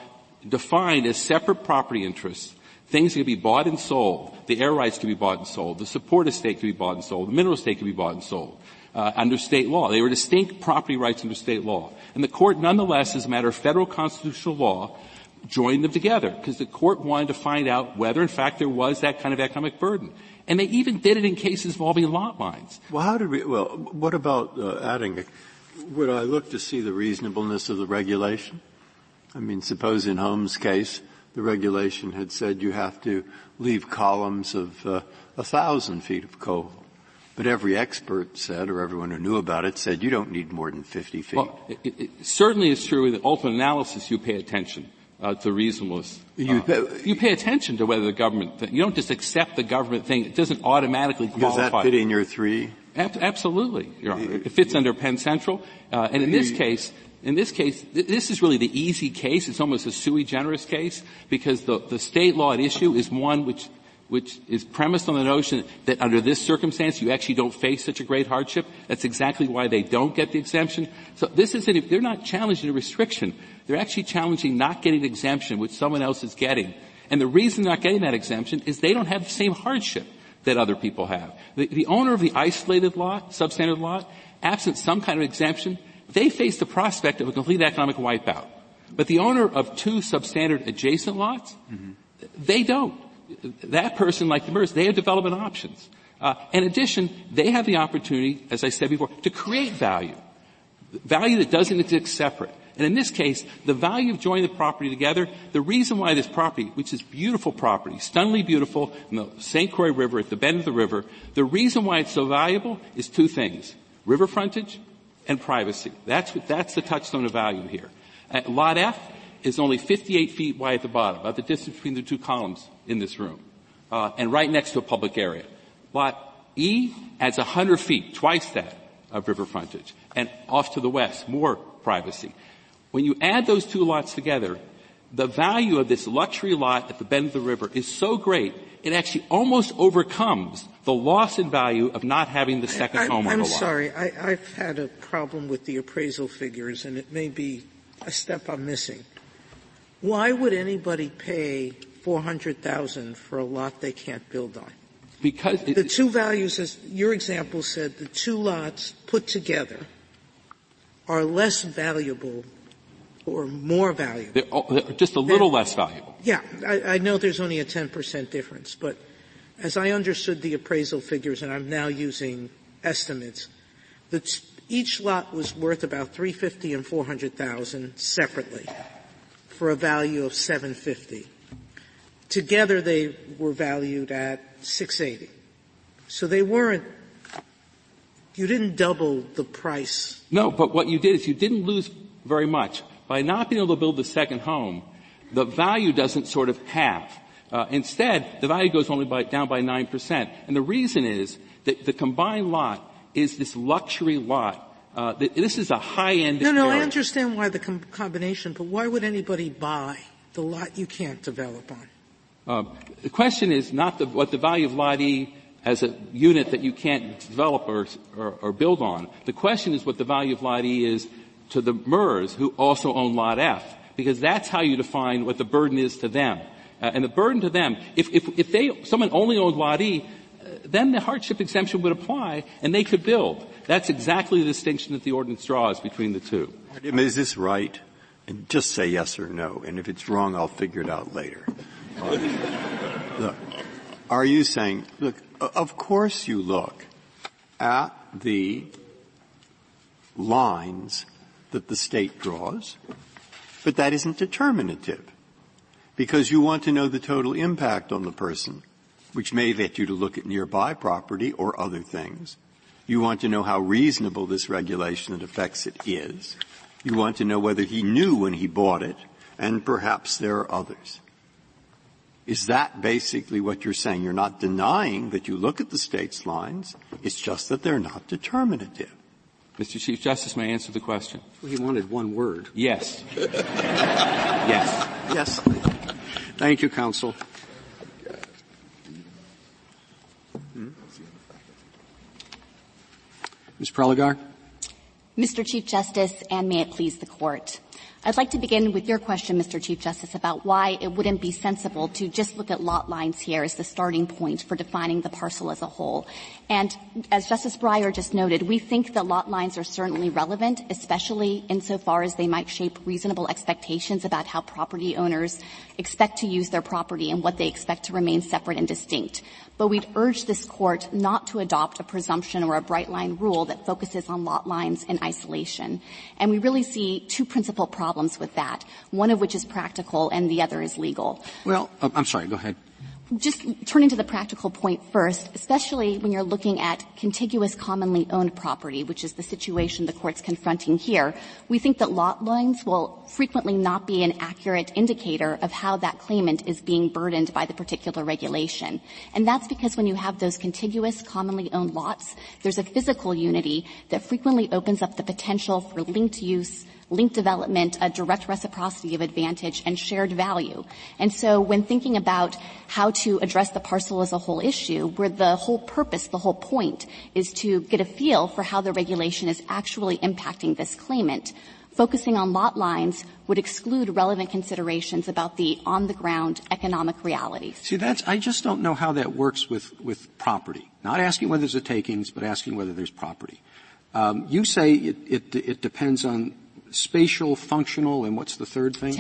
defined as separate property interests things that can be bought and sold. The air rights can be bought and sold. The support estate can be bought and sold. The mineral estate can be bought and sold under state law. They were distinct property rights under state law. And the court, nonetheless, as a matter of federal constitutional law, joined them together because the court wanted to find out whether, in fact, there was that kind of economic burden. And they even did it in cases involving lot lines. Well, what about adding, would I look to see the reasonableness of the regulation? I mean, suppose in Holmes' case, the regulation had said you have to leave columns of 1,000 feet of coal. But every expert said, or everyone who knew about it said, you don't need more than 50 feet. Well, it certainly is true in the ultimate analysis you pay attention to reasonableness. You pay attention to whether the government you don't just accept the government thing. It doesn't automatically qualify. Does that fit in your three? Absolutely, Your Honor. It fits under Penn Central. And in this case, this is really the easy case. It's almost a sui generis case because the state law at issue is one which is premised on the notion that under this circumstance you actually don't face such a great hardship. That's exactly why they don't get the exemption. So they're not challenging a restriction. They're actually challenging not getting an exemption, which someone else is getting. And the reason they're not getting that exemption is they don't have the same hardship that other people have. The owner of the isolated lot, substandard lot, absent some kind of exemption, they face the prospect of a complete economic wipeout. But the owner of two substandard adjacent lots, they don't. That person, like the Murrs, they have development options. In addition, they have the opportunity, as I said before, to create value that doesn't exist separate. And in this case, the value of joining the property together, the reason why this property, which is beautiful property, stunningly beautiful, in the St. Croix River, at the bend of the river, the reason why it's so valuable is two things, river frontage and privacy. That's the touchstone of value here. Lot F is only 58 feet wide at the bottom, about the distance between the two columns in this room, and right next to a public area. Lot E adds 100 feet, twice that of river frontage, and off to the west, more privacy. When you add those two lots together, the value of this luxury lot at the bend of the river is so great, it actually almost overcomes the loss in value of not having the second home on the lot. I'm sorry. I've had a problem with the appraisal figures, and it may be a step I'm missing. Why would anybody pay $400,000 for a lot they can't build on? Because the two values, as your example said, the two lots put together are less valuable or more valuable. They're just a little less valuable. Yeah. I know there's only a 10% difference, but as I understood the appraisal figures, and I'm now using estimates, that each lot was worth about $350,000 and $400,000 separately for a value of $750,000. Together they were valued at $680,000. So they weren't, you didn't double the price. No, but what you did is you didn't lose very much. By not being able to build the second home, the value doesn't sort of halve. Instead, the value goes only down by 9%. And the reason is that the combined lot is this luxury lot. This is a high-end area. No, I understand why the combination, but why would anybody buy the lot you can't develop on? The question is not what the value of Lot E as a unit that you can't develop or build on. The question is what the value of Lot E is to the Murrs who also own Lot F, because that's how you define what the burden is to them. And the burden to them, if someone only owned Lot E, then the hardship exemption would apply and they could build. That's exactly the distinction that the ordinance draws between the two. Is this right? And just say yes or no, and if it's wrong, I'll figure it out later. Look, are you saying, look, of course you look at the lines that the state draws, but that isn't determinative because you want to know the total impact on the person, which may get you to look at nearby property or other things. You want to know how reasonable this regulation that affects it is. You want to know whether he knew when he bought it, and perhaps there are others. Is that basically what you're saying? You're not denying that you look at the state's lines. It's just that they're not determinative. Mr. Chief Justice, may I answer the question? Well, he wanted one word. Yes. Yes. Thank you, counsel. Ms. Prelegar. Mr. Chief Justice, and may it please the Court. I'd like to begin with your question, Mr. Chief Justice, about why it wouldn't be sensible to just look at lot lines here as the starting point for defining the parcel as a whole. And as Justice Breyer just noted, we think that lot lines are certainly relevant, especially insofar as they might shape reasonable expectations about how property owners expect to use their property and what they expect to remain separate and distinct. But we'd urge this Court not to adopt a presumption or a bright-line rule that focuses on lot lines in isolation. And we really see two principal problems with that, one of which is practical and the other is legal. Well, I'm sorry. Go ahead. Just turning to the practical point first, especially when you're looking at contiguous commonly owned property, which is the situation the Court's confronting here, we think that lot lines will frequently not be an accurate indicator of how that claimant is being burdened by the particular regulation. And that's because when you have those contiguous commonly owned lots, there's a physical unity that frequently opens up the potential for linked use, linked development, a direct reciprocity of advantage, and shared value. And so when thinking about how to address the parcel as a whole issue, where the whole purpose, the whole point, is to get a feel for how the regulation is actually impacting this claimant, focusing on lot lines would exclude relevant considerations about the on-the-ground economic realities. See, I just don't know how that works with property. Not asking whether there's a takings, but asking whether there's property. You say it depends on spatial, functional, and what's the third thing?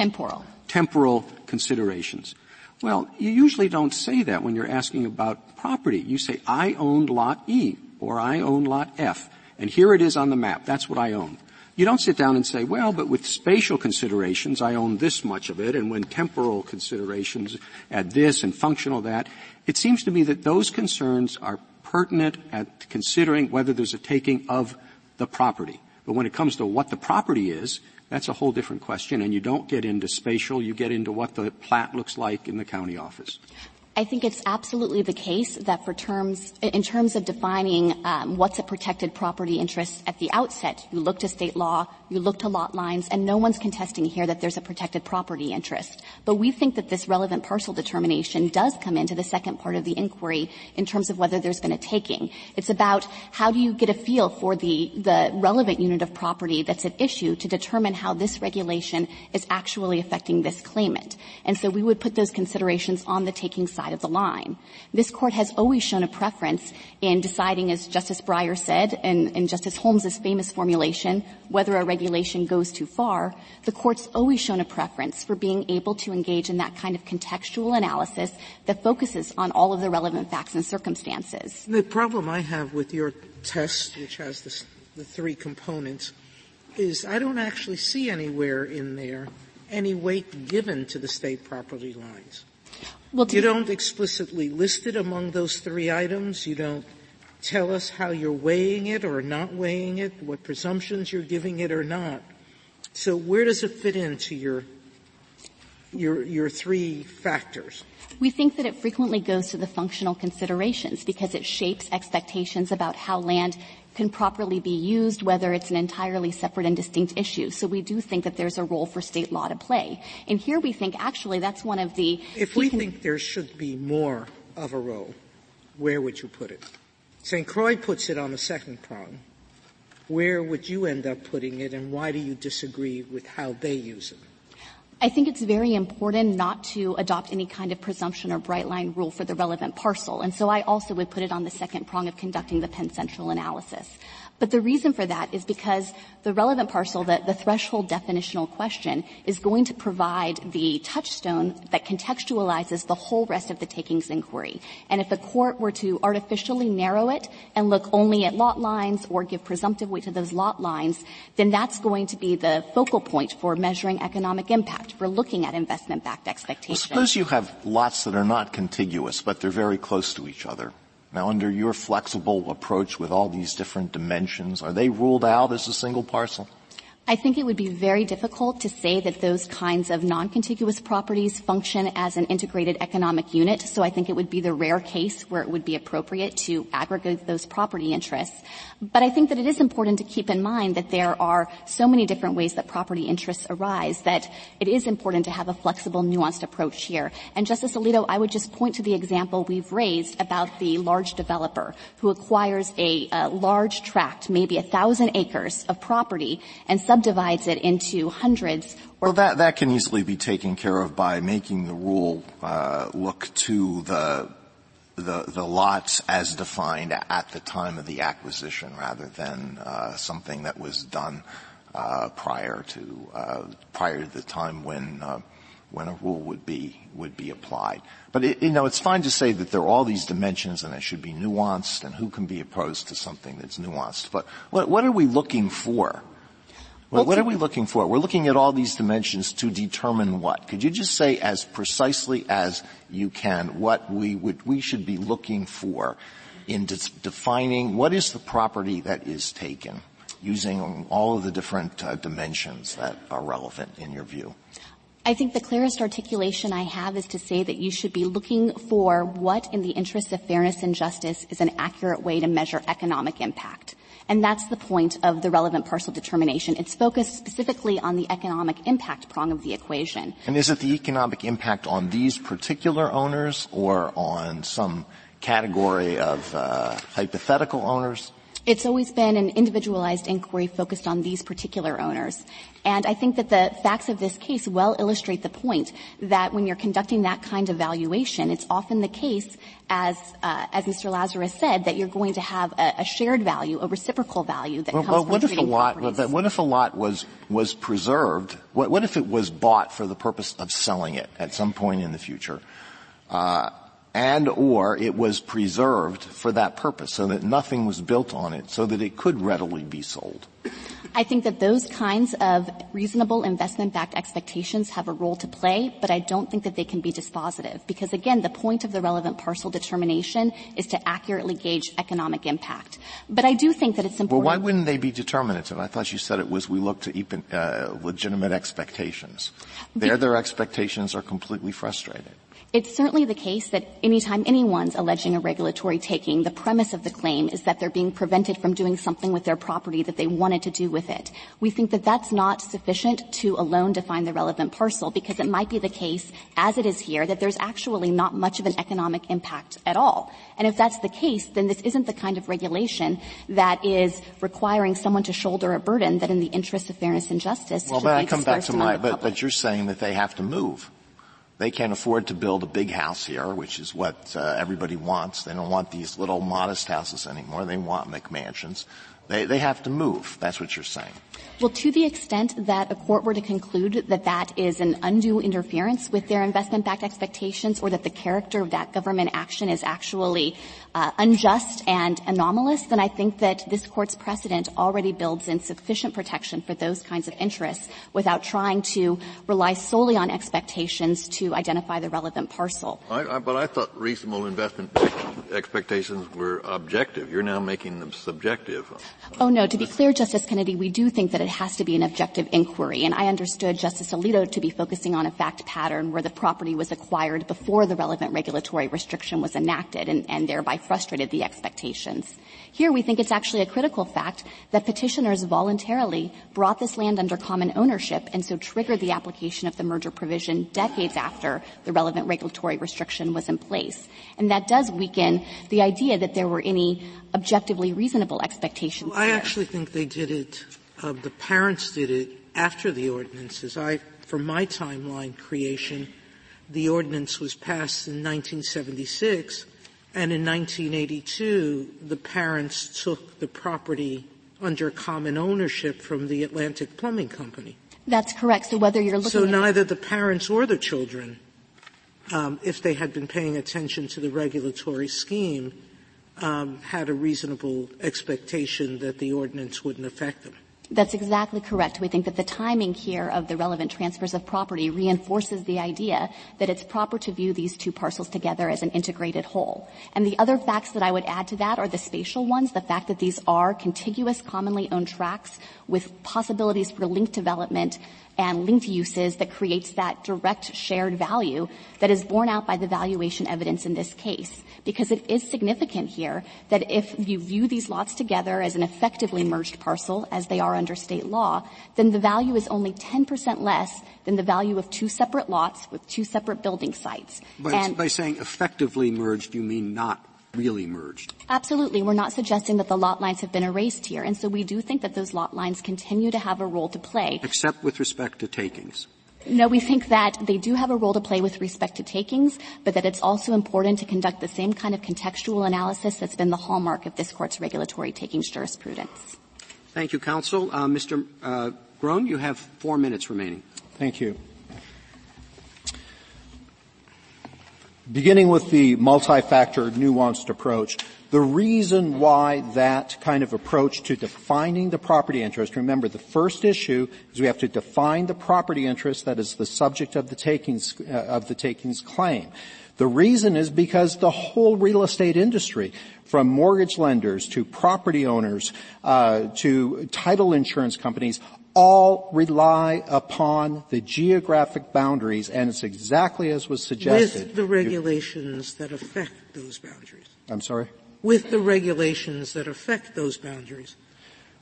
Temporal considerations. Well, you usually don't say that when you're asking about property. You say, I own lot E, or I own lot F, and here it is on the map. That's what I own. You don't sit down and say, well, but with spatial considerations, I own this much of it, and when temporal considerations add this and functional that. It seems to me that those concerns are pertinent at considering whether there's a taking of the property. But when it comes to what the property is, that's a whole different question, and you don't get into spatial. You get into what the plat looks like in the county office. I think it's absolutely the case that in terms of defining what's a protected property interest at the outset, you look to state law, you look to lot lines, and no one's contesting here that there's a protected property interest. But we think that this relevant parcel determination does come into the second part of the inquiry in terms of whether there's been a taking. It's about how do you get a feel for the relevant unit of property that's at issue to determine how this regulation is actually affecting this claimant. And so we would put those considerations on the taking side of the line. This Court has always shown a preference in deciding, as Justice Breyer said, and Justice Holmes' famous formulation, whether a regulation goes too far. The Court's always shown a preference for being able to engage in that kind of contextual analysis that focuses on all of the relevant facts and circumstances. The problem I have with your test, which has the three components, is I don't actually see anywhere in there any weight given to the state property lines. Well, you don't explicitly list it among those three items. You don't tell us how you're weighing it or not weighing it, what presumptions you're giving it or not. So where does it fit into your three factors? We think that it frequently goes to the functional considerations because it shapes expectations about how land can properly be used, whether it's an entirely separate and distinct issue. So we do think that there's a role for state law to play. And here we think, actually, that's one of the... If we think there should be more of a role, where would you put it? St. Croix puts it on the second prong. Where would you end up putting it, and why do you disagree with how they use it? I think it's very important not to adopt any kind of presumption or bright-line rule for the relevant parcel, and so I also would put it on the second prong of conducting the Penn Central analysis. But the reason for that is because the relevant parcel, the threshold definitional question, is going to provide the touchstone that contextualizes the whole rest of the takings inquiry. And if the Court were to artificially narrow it and look only at lot lines or give presumptive weight to those lot lines, then that's going to be the focal point for measuring economic impact, for looking at investment-backed expectations. Well, suppose you have lots that are not contiguous, but they're very close to each other. Now, under your flexible approach with all these different dimensions, are they ruled out as a single parcel? I think it would be very difficult to say that those kinds of non-contiguous properties function as an integrated economic unit, so I think it would be the rare case where it would be appropriate to aggregate those property interests. But I think that it is important to keep in mind that there are so many different ways that property interests arise that it is important to have a flexible, nuanced approach here. And, Justice Alito, I would just point to the example we've raised about the large developer who acquires a large tract, maybe 1,000 acres of property, and subdivides it into hundreds. Well, that can easily be taken care of by making the rule look to the lots as defined at the time of the acquisition, rather than something that was done prior to the time when a rule would be applied. But it's fine to say that there are all these dimensions and it should be nuanced, and who can be opposed to something that's nuanced? But what are we looking for? Well, what are we looking for? We're looking at all these dimensions to determine what? Could you just say as precisely as you can what we should be looking for in defining what is the property that is taken using all of the different dimensions that are relevant in your view? I think the clearest articulation I have is to say that you should be looking for what in the interest of fairness and justice is an accurate way to measure economic impact. And that's the point of the relevant parcel determination. It's focused specifically on the economic impact prong of the equation. And is it the economic impact on these particular owners or on some category of hypothetical owners? It's always been an individualized inquiry focused on these particular owners. And I think that the facts of this case well illustrate the point that when you're conducting that kind of valuation, it's often the case, as Mr. Lazarus said, that you're going to have a shared value, a reciprocal value that comes from trading properties. But what if a lot was preserved? What if it was bought for the purpose of selling it at some point in the future? And or it was preserved for that purpose so that nothing was built on it so that it could readily be sold. I think that those kinds of reasonable investment-backed expectations have a role to play, but I don't think that they can be dispositive because, again, the point of the relevant parcel determination is to accurately gauge economic impact. But I do think that it's important. Well, why wouldn't they be determinative? I thought you said it was we look to legitimate expectations. Their expectations are completely frustrated. It's certainly the case that anytime anyone's alleging a regulatory taking, the premise of the claim is that they're being prevented from doing something with their property that they wanted to do with it. We think that that's not sufficient to alone define the relevant parcel because it might be the case, as it is here, that there's actually not much of an economic impact at all. And if that's the case, then this isn't the kind of regulation that is requiring someone to shoulder a burden that in the interest of fairness and justice should be dispersed among the public. Well, then I come back to but you're saying that they have to move. They can't afford to build a big house here, which is what everybody wants. They don't want these little modest houses anymore. They want McMansions. They have to move. That's what you're saying. Well, to the extent that a court were to conclude that that is an undue interference with their investment-backed expectations or that the character of that government action is actually unjust and anomalous, then I think that this Court's precedent already builds in sufficient protection for those kinds of interests without trying to rely solely on expectations to identify the relevant parcel. But I thought reasonable investment expectations were objective. You're now making them subjective. Oh, no. To be clear, Justice Kennedy, we do think that it has to be an objective inquiry. And I understood Justice Alito to be focusing on a fact pattern where the property was acquired before the relevant regulatory restriction was enacted and thereby frustrated the expectations. Here we think it's actually a critical fact that petitioners voluntarily brought this land under common ownership and so triggered the application of the merger provision decades after the relevant regulatory restriction was in place. And that does weaken the idea that there were any objectively reasonable expectations. Well, I actually think they did it, the parents did it after the ordinances. From my timeline creation, the ordinance was passed in 1976, and in 1982, the parents took the property under common ownership from the Atlantic Plumbing Company. That's correct. So whether you're looking neither the parents or the children, if they had been paying attention to the regulatory scheme, had a reasonable expectation that the ordinance wouldn't affect them. That's exactly correct. We think that the timing here of the relevant transfers of property reinforces the idea that it's proper to view these two parcels together as an integrated whole. And the other facts that I would add to that are the spatial ones, the fact that these are contiguous, commonly owned tracts with possibilities for linked development and linked uses that creates that direct shared value that is borne out by the valuation evidence in this case. Because it is significant here that if you view these lots together as an effectively merged parcel, as they are under state law, then the value is only 10% less than the value of two separate lots with two separate building sites. But by saying effectively merged, you mean not really merged? Absolutely. We're not suggesting that the lot lines have been erased here, and so we do think that those lot lines continue to have a role to play. Except with respect to takings. No, we think that they do have a role to play with respect to takings, but that it's also important to conduct the same kind of contextual analysis that's been the hallmark of this Court's regulatory takings jurisprudence. Thank you, counsel. Mr. Groen, you have 4 minutes remaining. Thank you. Beginning with the multi-factor nuanced approach, the reason why that kind of approach to defining the property interest, remember the first issue is we have to define the property interest that is the subject of the takings claim. The reason is because the whole real estate industry, from mortgage lenders to property owners to title insurance companies, all rely upon the geographic boundaries, and it's exactly as was suggested. With the regulations that affect those boundaries. I'm sorry? With the regulations that affect those boundaries.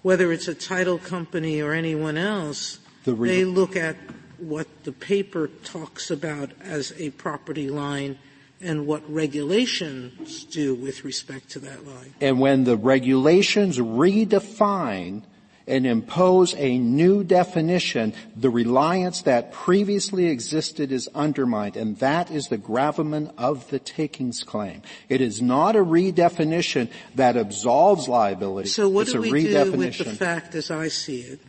Whether it's a title company or anyone else, they look at what the paper talks about as a property line and what regulations do with respect to that line. And when the regulations redefine and impose a new definition, the reliance that previously existed is undermined, and that is the gravamen of the takings claim. It is not a redefinition that absolves liability. So what do we do with the fact, as I see it,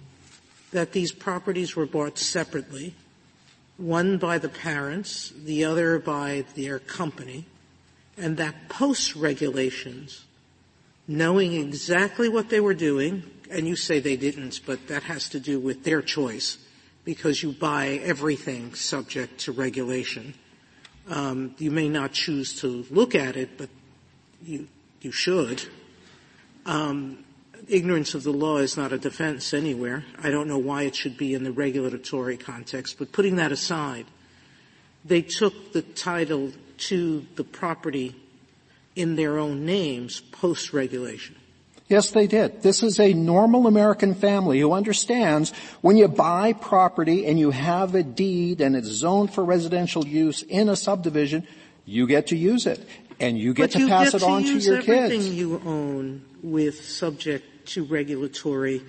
that these properties were bought separately, one by the parents, the other by their company, and that post-regulations, knowing exactly what they were doing and you say they didn't, but that has to do with their choice because you buy everything subject to regulation. You may not choose to look at it, but you should. Ignorance of the law is not a defense anywhere. I don't know why it should be in the regulatory context, but putting that aside, they took the title to the property in their own names post-regulation. Yes, they did. This is a normal American family who understands when you buy property and you have a deed and it's zoned for residential use in a subdivision, you get to use it. And you get to pass it on to your kids. But you get to use everything you own with subject to regulatory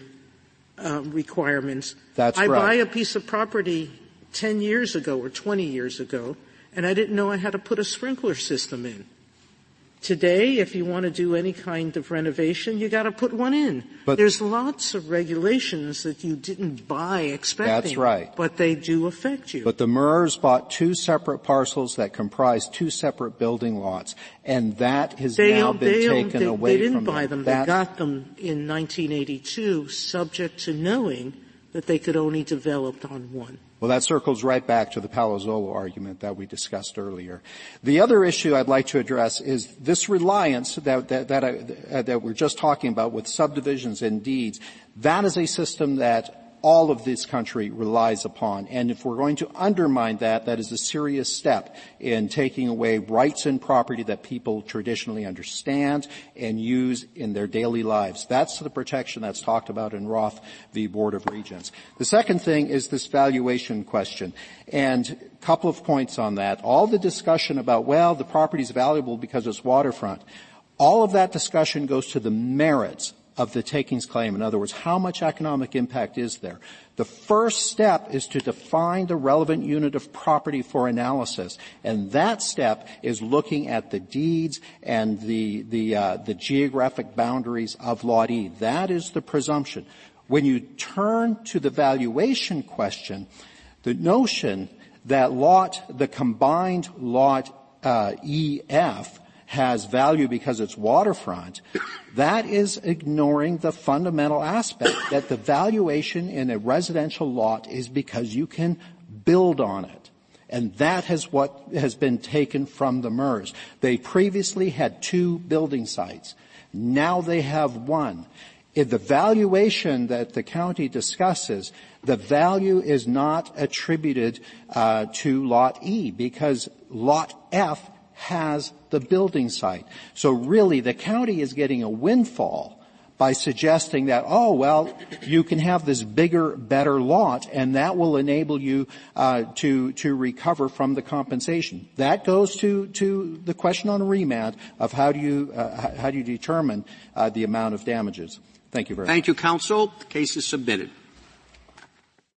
requirements. That's right. I buy a piece of property 10 years ago or 20 years ago, and I didn't know I had to put a sprinkler system in. Today, if you want to do any kind of renovation, you got to put one in. But there's lots of regulations that you didn't buy expecting. That's right. But they do affect you. But the Murrs bought two separate parcels that comprise two separate building lots, and that has now been taken away from them. They didn't buy them. They got them in 1982, subject to knowing that they could only develop on one. Well, that circles right back to the Palazzolo argument that we discussed earlier. The other issue I'd like to address is this reliance that we're just talking about with subdivisions and deeds. That is a system that all of this country relies upon. And if we're going to undermine that, that is a serious step in taking away rights and property that people traditionally understand and use in their daily lives. That's the protection that's talked about in Roth v. Board of Regents. The second thing is this valuation question. And a couple of points on that. All the discussion about, well, the property is valuable because it's waterfront. All of that discussion goes to the merits of the takings claim. In other words, how much economic impact is there? The first step is to define the relevant unit of property for analysis, and that step is looking at the deeds and the geographic boundaries of Lot E. That is the presumption. When you turn to the valuation question, the notion that the combined Lot EF has value because it's waterfront, that is ignoring the fundamental aspect that the valuation in a residential lot is because you can build on it. And that is what has been taken from the Murrs. They previously had two building sites. Now they have one. In the valuation that the county discusses, the value is not attributed to Lot E because Lot F has the building site. So really the county is getting a windfall by suggesting that, oh, well, you can have this bigger, better lot, and that will enable you to recover from the compensation. That goes to the question on remand of how do you determine the amount of damages. Thank you very much. Thank you, counsel. The case is submitted.